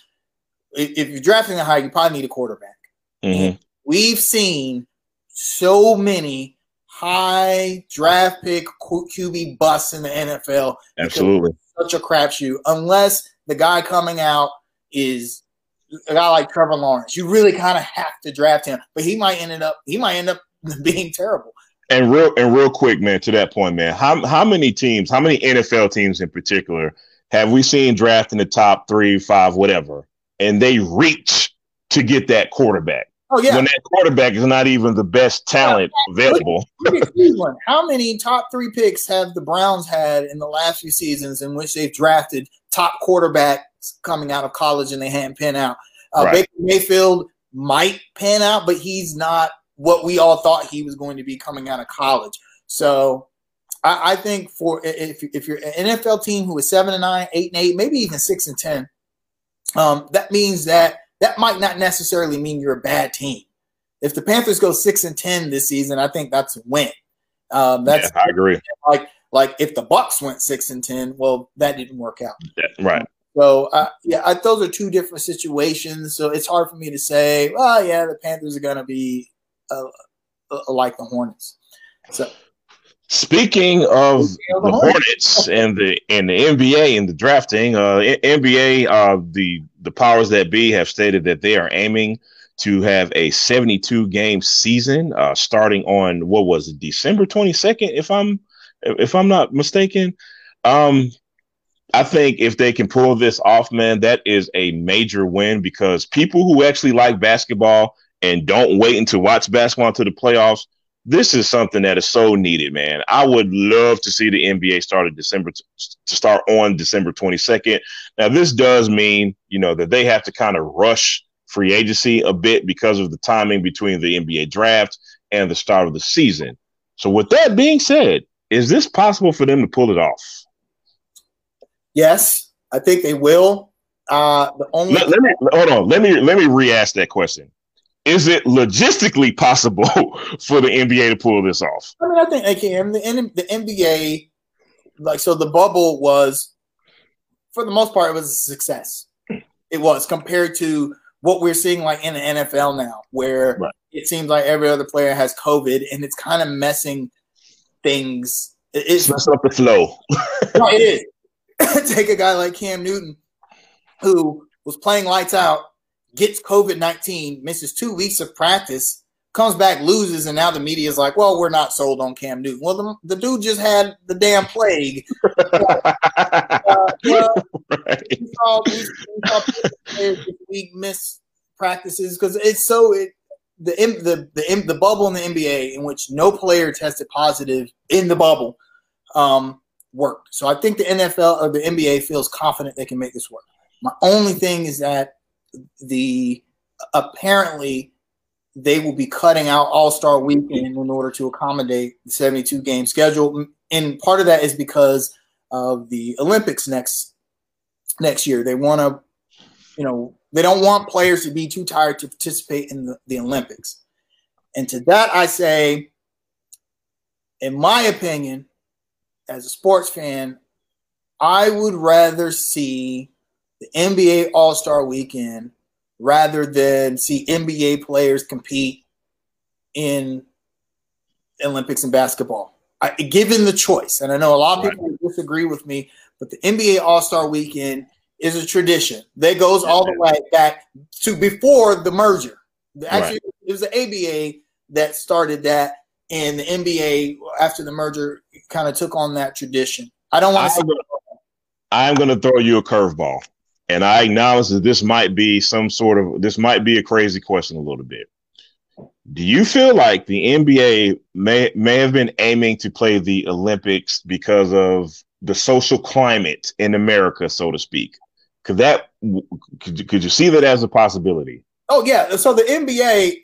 if you're drafting a high, you probably need a quarterback. Mm-hmm. We've seen so many high draft pick Q- QB busts in the N F L. Absolutely. Such a crapshoot. Unless the guy coming out is a guy like Trevor Lawrence, you really kind of have to draft him, but he might end up he might end up being terrible. And real and real quick, man, to that point, man, how how many teams, how many N F L teams in particular, have we seen draft in the top three, five, whatever, and they reach to get that quarterback? Oh yeah, when that quarterback is not even the best talent yeah. available. Look at Cleveland. How many top three picks have the Browns had in the last few seasons in which they've drafted top quarterback coming out of college and they hadn't pan out? Uh, right. Baker Mayfield might pan out, but he's not what we all thought he was going to be coming out of college. So I, I think for if if you're an N F L team who is seven and nine, eight and eight, maybe even six and ten, um, that means that that might not necessarily mean you're a bad team. If the Panthers go six and ten this season, I think that's a win. Um, that's yeah, I agree. Like like if the Bucks went six and ten, well, that didn't work out. Yeah, right. So, uh, yeah, I, those are two different situations. So it's hard for me to say, well, yeah, the Panthers are going to be uh, uh, like the Hornets. So, speaking of the, the Hornets, Hornets and the and the N B A and the drafting, uh, N B A, uh, the the powers that be have stated that they are aiming to have a seventy-two game season uh, starting on what was it, December twenty-second, if I'm if I'm not mistaken. Um, I think if they can pull this off, man, that is a major win, because people who actually like basketball and don't wait until watch basketball until the playoffs, this is something that is so needed, man. I would love to see the N B A start in December t- to start on December twenty-second. Now, this does mean, you know, that they have to kind of rush free agency a bit because of the timing between the N B A draft and the start of the season. So with that being said, is this possible for them to pull it off? Yes, I think they will. Uh, the only let, let me hold on. Let me let me re-ask that question. Is it logistically possible for the N B A to pull this off? I mean, I think they can. The, the N B A, like, so the bubble was, for the most part, it was a success. It was, compared to what we're seeing like in the N F L now, where right. it seems like every other player has COVID, and it's kind of messing things. It's messing up the flow. No, it is. Take a guy like Cam Newton, who was playing lights out, gets COVID nineteen, misses two weeks of practice, comes back, loses, and now the media is like, well, we're not sold on Cam Newton. Well, the, the dude just had the damn plague. uh, well, right. We saw, we, we saw players this week miss practices because it's so it, – the, the, the, the bubble in the N B A in which no player tested positive in the bubble um, – worked. So I think the N F L or the N B A feels confident they can make this work. My only thing is that the apparently they will be cutting out All-Star Weekend in order to accommodate the seventy-two game schedule, and part of that is because of the Olympics next next year. They want to, you know, they don't want players to be too tired to participate in the, the Olympics. And to that I say, in my opinion, as a sports fan, I would rather see the N B A All-Star Weekend rather than see N B A players compete in Olympics and basketball. I, given the choice, and I know a lot of people right. disagree with me, but the N B A All-Star Weekend is a tradition that goes all the way back to before the merger. Actually, right. It was the A B A that started that, and the N B A after the merger kind of took on that tradition. I don't want to. I'm going to throw you a curveball, and I acknowledge that this might be some sort of this might be a crazy question a little bit. Do you feel like the N B A may may have been aiming to play the Olympics because of the social climate in America, so to speak? Could that could you, could you see that as a possibility? Oh, yeah. So the N B A,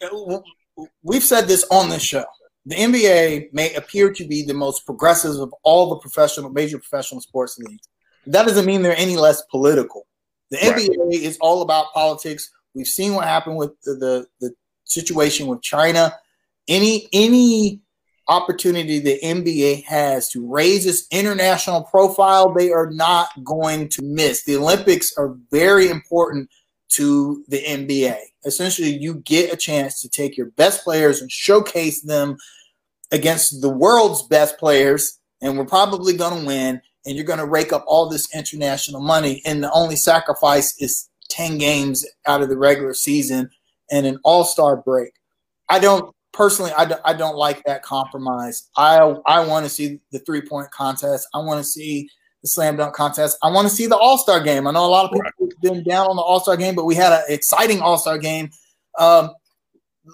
we've said this on this show. The N B A may appear to be the most progressive of all the professional, major professional sports leagues. That doesn't mean they're any less political. The right. N B A is all about politics. We've seen what happened with the, the, the situation with China. Any any opportunity the N B A has to raise its international profile, they are not going to miss. The Olympics are very important to the N B A. Essentially, you get a chance to take your best players and showcase them against the world's best players, and we're probably going to win, and you're going to rake up all this international money, and the only sacrifice is ten games out of the regular season and an all-star break. I don't – personally, I, d- I don't like that compromise. I, I want to see the three-point contest. I want to see – the slam dunk contest. I want to see the All-Star game. I know a lot of people right. have been down on the All-Star game, but we had an exciting All-Star game um,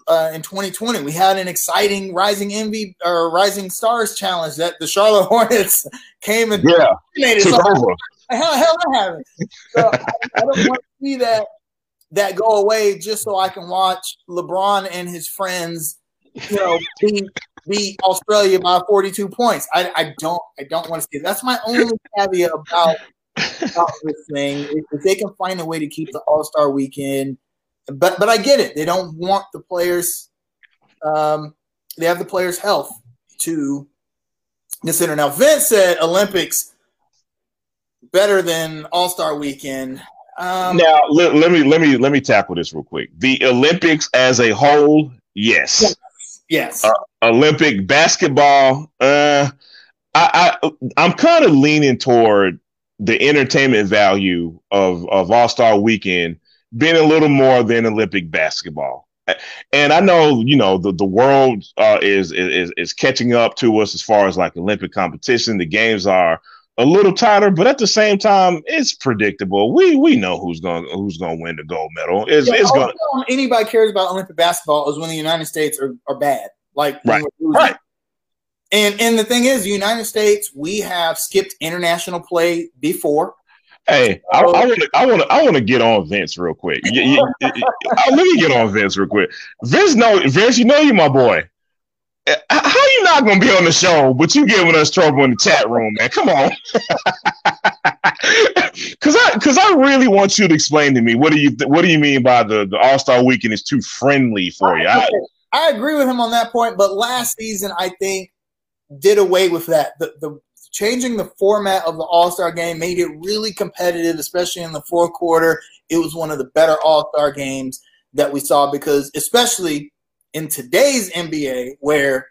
uh, in twenty twenty. We had an exciting Rising M V P or Rising Stars challenge that the Charlotte Hornets came and yeah, dominated. So over. Hell, hell, I haven't. So I, I don't want to see that that go away just so I can watch LeBron and his friends, you know, beat beat Australia by forty-two points. I, I don't I don't want to see it. That's my only caveat about, about this thing. If they can find a way to keep the All-Star weekend, but but I get it. They don't want the players. Um, they have the players' health to consider. Now Vince said Olympics better than All-Star weekend. Um, now let, let me let me let me tackle this real quick. The Olympics as a whole. Yes. Yeah. Yes. Uh, Olympic basketball. Uh, I, I, I'm kind of leaning toward the entertainment value of, of All-Star Weekend being a little more than Olympic basketball. And I know, you know, the, the world uh, is, is, is catching up to us as far as like Olympic competition. The games are a little tighter, but at the same time, it's predictable. We we know who's going who's going to win the gold medal. It's, yeah, it's going. Anybody cares about Olympic basketball is when the United States are, are bad, like right, right. And and the thing is, the United States, we have skipped international play before. Hey, I want to I want to I want to get on Vince real quick. You, you, I, let me get on Vince real quick. Vince, no, Vince, you know you my boy. How you not gonna be on the show, but you giving us trouble in the chat room, man? Come on, because I because I really want you to explain to me what do you th- what do you mean by the, the All-Star Weekend is too friendly for you? I, I agree with him on that point, but last season I think did away with that. The the changing the format of the All-Star game made it really competitive, especially in the fourth quarter. It was one of the better All-Star games that we saw because especially. In today's N B A, where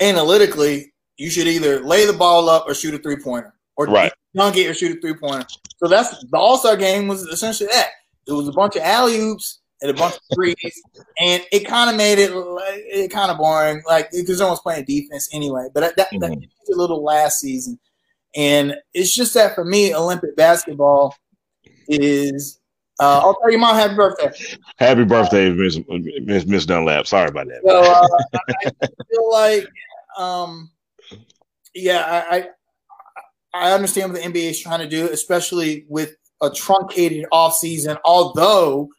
analytically you should either lay the ball up or shoot a three-pointer, or right. dunk it or shoot a three-pointer, so that's the All-Star game was essentially that. It was a bunch of alley-oops and a bunch of threes, and it kind of made it it kind of boring, like because no one's playing defense anyway. But that, mm-hmm. that was a little last season, and it's just that for me, Olympic basketball is. Uh, I'll tell your mom happy birthday. Happy birthday, Miss Miss, Miss Dunlap. Sorry about that. So, uh, I feel like, um, yeah, I I understand what the N B A is trying to do, especially with a truncated offseason, although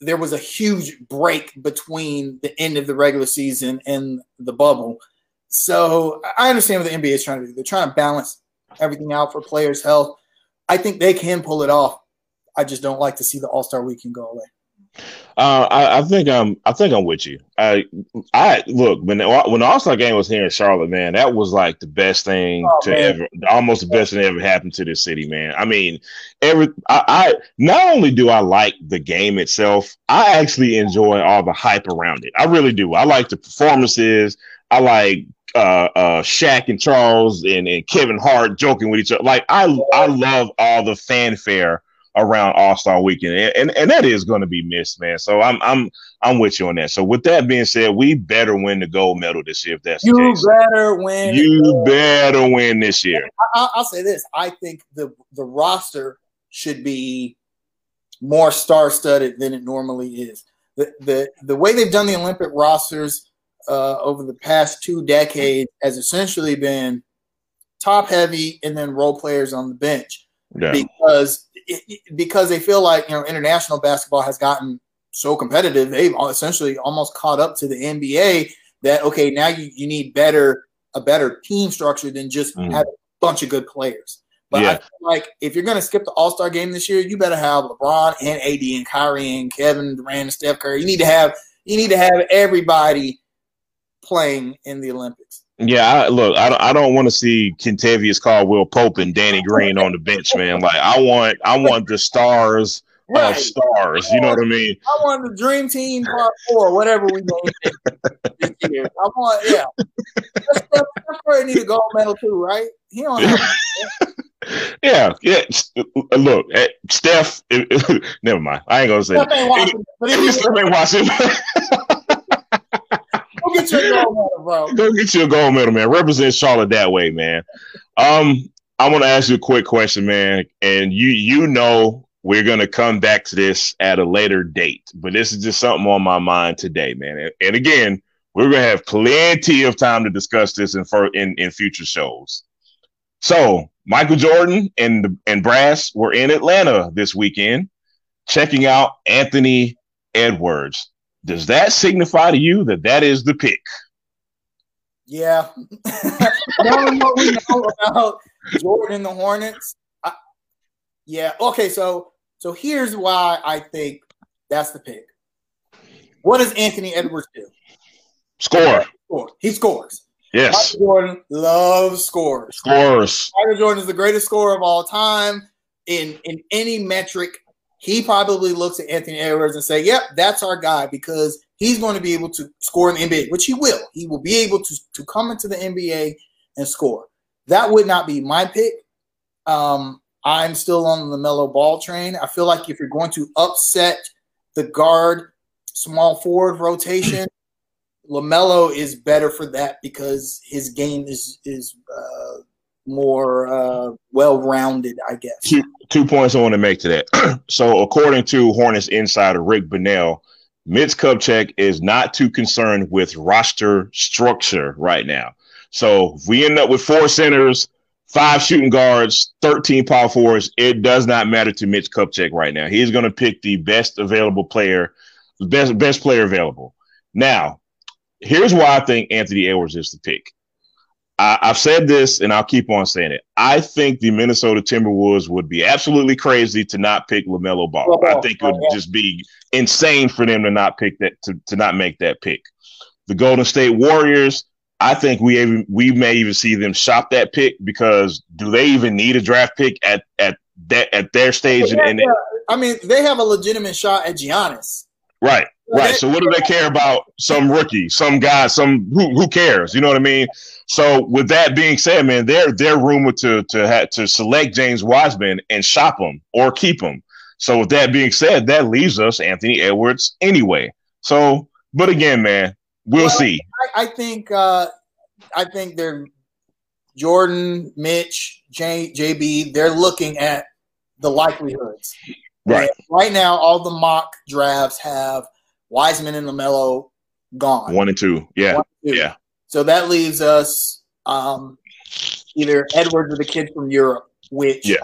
there was a huge break between the end of the regular season and the bubble. So I understand what the N B A is trying to do. They're trying to balance everything out for players' health. I think they can pull it off. I just don't like to see the All-Star Weekend go away. Uh, I, I think I'm. I think I'm with you. I, I look when the, when the All-Star Game was here in Charlotte, man, that was like the best thing oh, to man. ever, almost the best thing that ever happened to this city, man. I mean, every. I, I not only do I like the game itself, I actually enjoy all the hype around it. I really do. I like the performances. I like. Uh, uh, Shaq and Charles and, and Kevin Hart joking with each other. Like I, I love all the fanfare around All-Star Weekend, and and, and that is going to be missed, man. So I'm I'm I'm with you on that. So with that being said, we better win the gold medal this year. If that's you the case. better win, you better win this year. I, I'll say this: I think the the roster should be more star-studded than it normally is. The the the way they've done the Olympic rosters uh, over the past two decades has essentially been top heavy and then role players on the bench. Yeah. Because it, because they feel like, you know, international basketball has gotten so competitive, they've essentially almost caught up to the N B A. That okay, now you, you need better a better team structure than just mm. having a bunch of good players. But yeah. I feel like if you're going to skip the All-Star game this year, you better have LeBron and A D and Kyrie and Kevin Durant and Steph Curry. You need to have you need to have everybody playing in the Olympics. Yeah, I, look, I don't, I don't want to see Kentavious Caldwell Pope and Danny Green on the bench, man. Like I want, I want the stars right. of stars. You know what I mean? I want the Dream Team Part Four, whatever we name it this year. I want, yeah. Steph Curry need a gold medal too, right? He don't have Yeah, yeah. Look, Steph. Never mind. I ain't gonna say. Steph ain't watching. Steph ain't watching. Go get you a gold medal, bro. Go get you a gold medal, man. Represent Charlotte that way, man. Um, I want to ask you a quick question, man. And you, you know, we're gonna come back to this at a later date, but this is just something on my mind today, man. And, and again, we're gonna have plenty of time to discuss this in for in, in future shows. So Michael Jordan and and Brass were in Atlanta this weekend, checking out Anthony Edwards. Does that signify to you that that is the pick? Yeah. Knowing what we know about Jordan and the Hornets, I, yeah. Okay, so so here's why I think that's the pick. What does Anthony Edwards do? Score. He scores. Yes. Michael Jordan loves scorers. Scores. Michael Jordan is the greatest scorer of all time in, in any metric. He probably looks at Anthony Edwards and say, yep, that's our guy, because he's going to be able to score in the N B A, which he will. He will be able to, to come into the N B A and score. That would not be my pick. Um, I'm still on the LaMelo Ball train. I feel like if you're going to upset the guard, small forward rotation, LaMelo is better for that because his game is is uh, more uh, well-rounded, I guess. Two, two points I want to make to that. So according to Hornets insider Rick Bonnell, Mitch Kupchak is not too concerned with roster structure right now. So if we end up with four centers, five shooting guards, thirteen power forwards, it does not matter to Mitch Kupchak right now. He's going to pick the best available player, the best, best player available. Now, here's why I think Anthony Edwards is the pick. I, I've said this, and I'll keep on saying it. I think the Minnesota Timberwolves would be absolutely crazy to not pick LaMelo Ball. I think it would just be insane for them to not pick that, to, to not make that pick. The Golden State Warriors, I think we even, we may even see them shop that pick, because do they even need a draft pick at at that at their stage? Yeah, in, in yeah. I mean, they have a legitimate shot at Giannis. Right. Right. So what do they care about? Some rookie, some guy, some who, who cares? You know what I mean? So with that being said, man, they're they're rumored to to ha- to select James Wiseman and shop him or keep him. So with that being said, that leaves us Anthony Edwards anyway. So, but again, man, we'll, well see. I, I think uh, I think they're Jordan, Mitch, J, JB. They're looking at the likelihoods. Right. And right now, all the mock drafts have Wiseman and LaMelo gone. One and two. Yeah. One and two. Yeah. So that leaves us um, either Edwards or the kid from Europe, which yeah.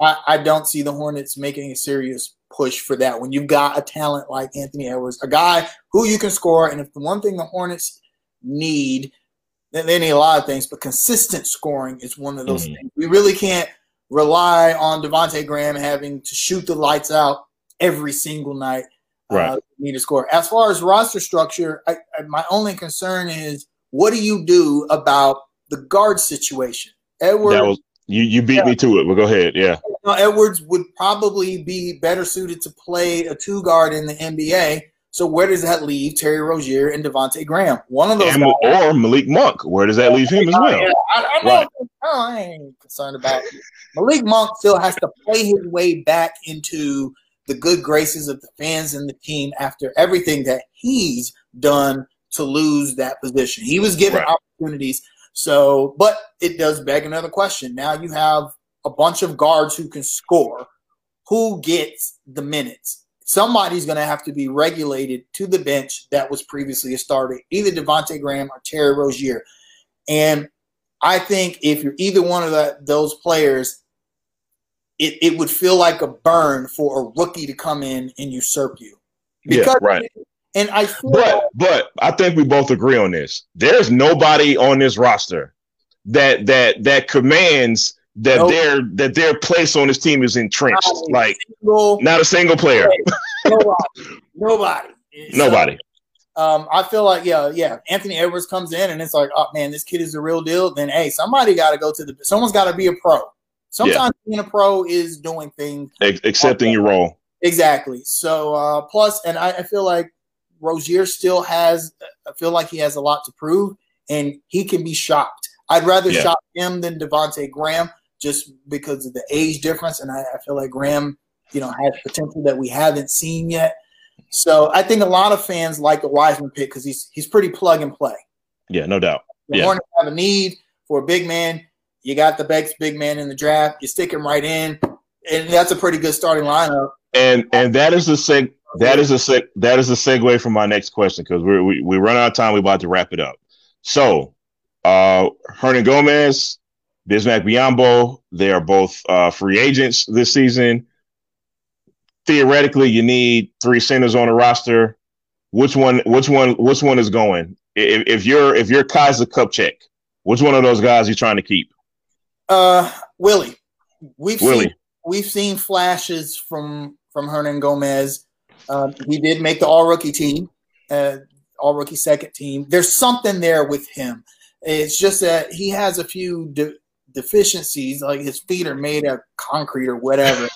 I, I don't see the Hornets making a serious push for that. When you've got a talent like Anthony Edwards, a guy who you can score, and if the one thing the Hornets need, then they need a lot of things, but consistent scoring is one of those mm-hmm. things. We really can't rely on Devonte' Graham having to shoot the lights out every single night. Right. Uh, need to score. As far as roster structure, I, I, my only concern is what do you do about the guard situation? Edwards, that was, you you beat yeah. me to it. Well, go ahead. Yeah, Edwards would probably be better suited to play a two guard in the N B A, So where does that leave Terry Rozier and Devonte' Graham? One of those and, guys, or Malik Monk. Where does that leave him as well? Yeah, I, I, right. I ain't concerned about it. Malik Monk still has to play his way back into the good graces of the fans and the team after everything that he's done to lose that position. He was given right. opportunities. So, but it does beg another question. Now you have a bunch of guards who can score. Who gets the minutes? Somebody's going to have to be regulated to the bench that was previously a starter, either Devonte' Graham or Terry Rozier. And I think if you're either one of the, those players, it, it would feel like a burn for a rookie to come in and usurp you. Because yeah, right. And I feel but, but I think we both agree on this. There's nobody on this roster that that that commands – that nope. their that their place on this team is entrenched. Not like single, not a single player. Nobody. Nobody. Nobody. So, um, I feel like yeah, yeah. Anthony Edwards comes in and it's like, oh man, this kid is the real deal. Then hey, somebody got to go to the. Someone's got to be a pro. Sometimes yeah. being a pro is doing things, Ex- accepting your role. Exactly. So uh, plus, and I, I feel like Rozier still has. I feel like he has a lot to prove, and he can be shopped. I'd rather yeah. shop him than Devonte' Graham. Just because of the age difference, and I, I feel like Graham, you know, has potential that we haven't seen yet. So I think a lot of fans like the Wiseman pick because he's he's pretty plug and play. Yeah, no doubt. The yeah. Hornets have a need for a big man. You got the best big man in the draft. You stick him right in, and that's a pretty good starting lineup. And and that is the seg that is a seg that is a segue for my next question because we we we run out of time. We're about to wrap it up. So, uh, Hernangomez. Bismack Biyombo, they are both uh, free agents this season. Theoretically, you need three centers on the roster. Which one? Which one? Which one is going? If, if you're if you're Kaza Kupchak, which one of those guys are you trying to keep? Uh, Willie. We've Willie. Seen, we've seen flashes from from Hernangomez. Uh, he did make the All Rookie team, uh, All Rookie second team. There's something there with him. It's just that he has a few. De- deficiencies, like his feet are made of concrete or whatever,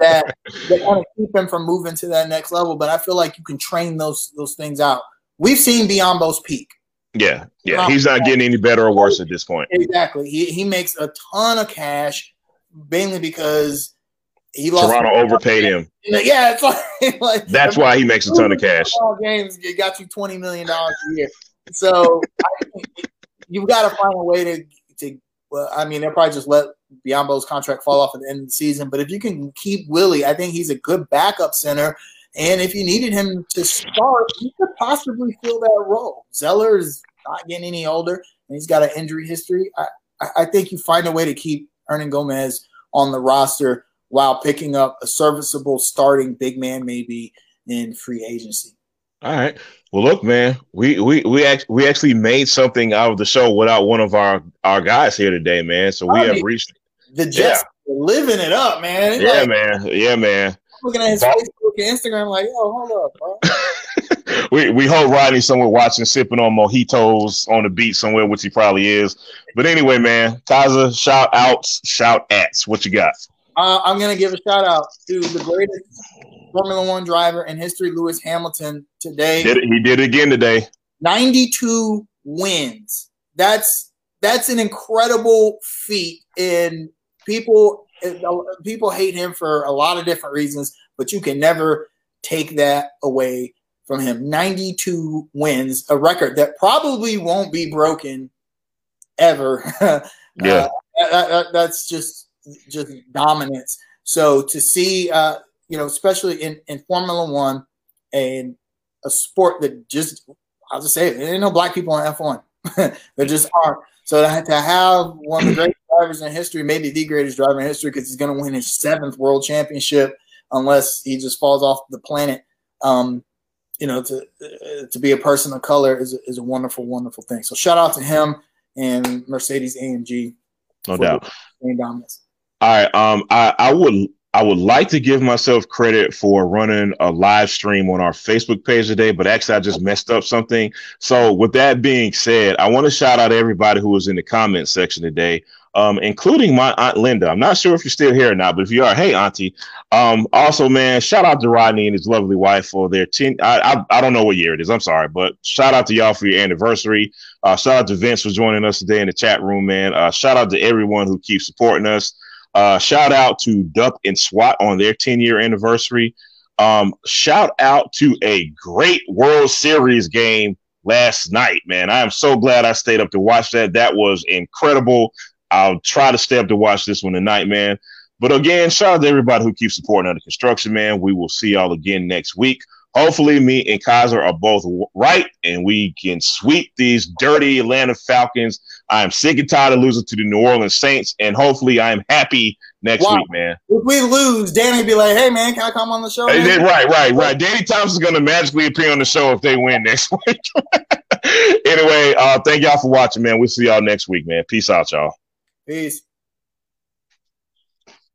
that they want to keep him from moving to that next level. But I feel like you can train those those things out. We've seen Biyombo's peak. Yeah, yeah. He's not getting any better or worse at this point. Exactly. He he makes a ton of cash, mainly because he lost. Toronto overpaid him. Yeah, it's like, like that's why he makes a ton of cash. Games got you twenty million dollars a year. So I think you've got to find a way to to. Well, I mean, they'll probably just let Biyombo's contract fall off at the end of the season. But if you can keep Willie, I think he's a good backup center. And if you needed him to start, he could possibly fill that role. Zeller is not getting any older, and he's got an injury history. I, I think you find a way to keep Hernangomez on the roster while picking up a serviceable starting big man maybe in free agency. All right. Well, look, man, we we we act- we actually made something out of the show without one of our, our guys here today, man. So we have reached the Jets yeah. living it up, man. It's yeah, like, man. Yeah, man. I'm looking at his but, Facebook and Instagram, like, yo, hold up, bro. we we hope Rodney's somewhere watching, sipping on mojitos on the beach somewhere, which he probably is. But anyway, man, Kaza, shout outs, shout ats. What you got? Uh, I'm gonna give a shout out to the greatest Formula One driver in history, Lewis Hamilton. Today, did it, he did it again today. ninety-two wins. That's that's an incredible feat, and people people hate him for a lot of different reasons, but you can never take that away from him. ninety-two wins, a record that probably won't be broken ever. yeah, uh, that, that, that's just just dominance. So to see. Uh, You know, especially in, in Formula One and a sport that just, I'll just say it, there ain't no black people in F one. There just aren't. So to have, to have one of the greatest drivers in history, maybe the greatest driver in history, because he's going to win his seventh world championship unless he just falls off the planet. Um, you know, to uh, to be a person of color is, is a wonderful, wonderful thing. So shout out to him and Mercedes A M G. No doubt. Dominance. All right. Um, I, I would – I would like to give myself credit for running a live stream on our Facebook page today, but actually I just messed up something. So with that being said, I want to shout out everybody who was in the comments section today. um, including my Aunt Linda. I'm not sure if you're still here or not, but if you are, hey, Auntie. Um, also, man, shout out to Rodney and his lovely wife for their ten. I, I I don't know what year it is. I'm sorry, but shout out to y'all for your anniversary. Uh, shout out to Vince for joining us today in the chat room, man. Uh, shout out to everyone who keeps supporting us. Uh, shout out to Duck and SWAT on their ten year anniversary. Um, shout out to a great World Series game last night, man. I am so glad I stayed up to watch that. That was incredible. I'll try to stay up to watch this one tonight, man. But again, shout out to everybody who keeps supporting Under Construction, man. We will see y'all again next week. Hopefully, me and Kaza are both right, and we can sweep these dirty Atlanta Falcons. I am sick and tired of losing to the New Orleans Saints, and hopefully I am happy next wow. week, man. If we lose, Danny be like, hey, man, can I come on the show? Hey, right, right, right. Danny Thompson's going to magically appear on the show if they win next week. Anyway, uh, thank y'all for watching, man. We'll see y'all next week, man. Peace out, y'all. Peace.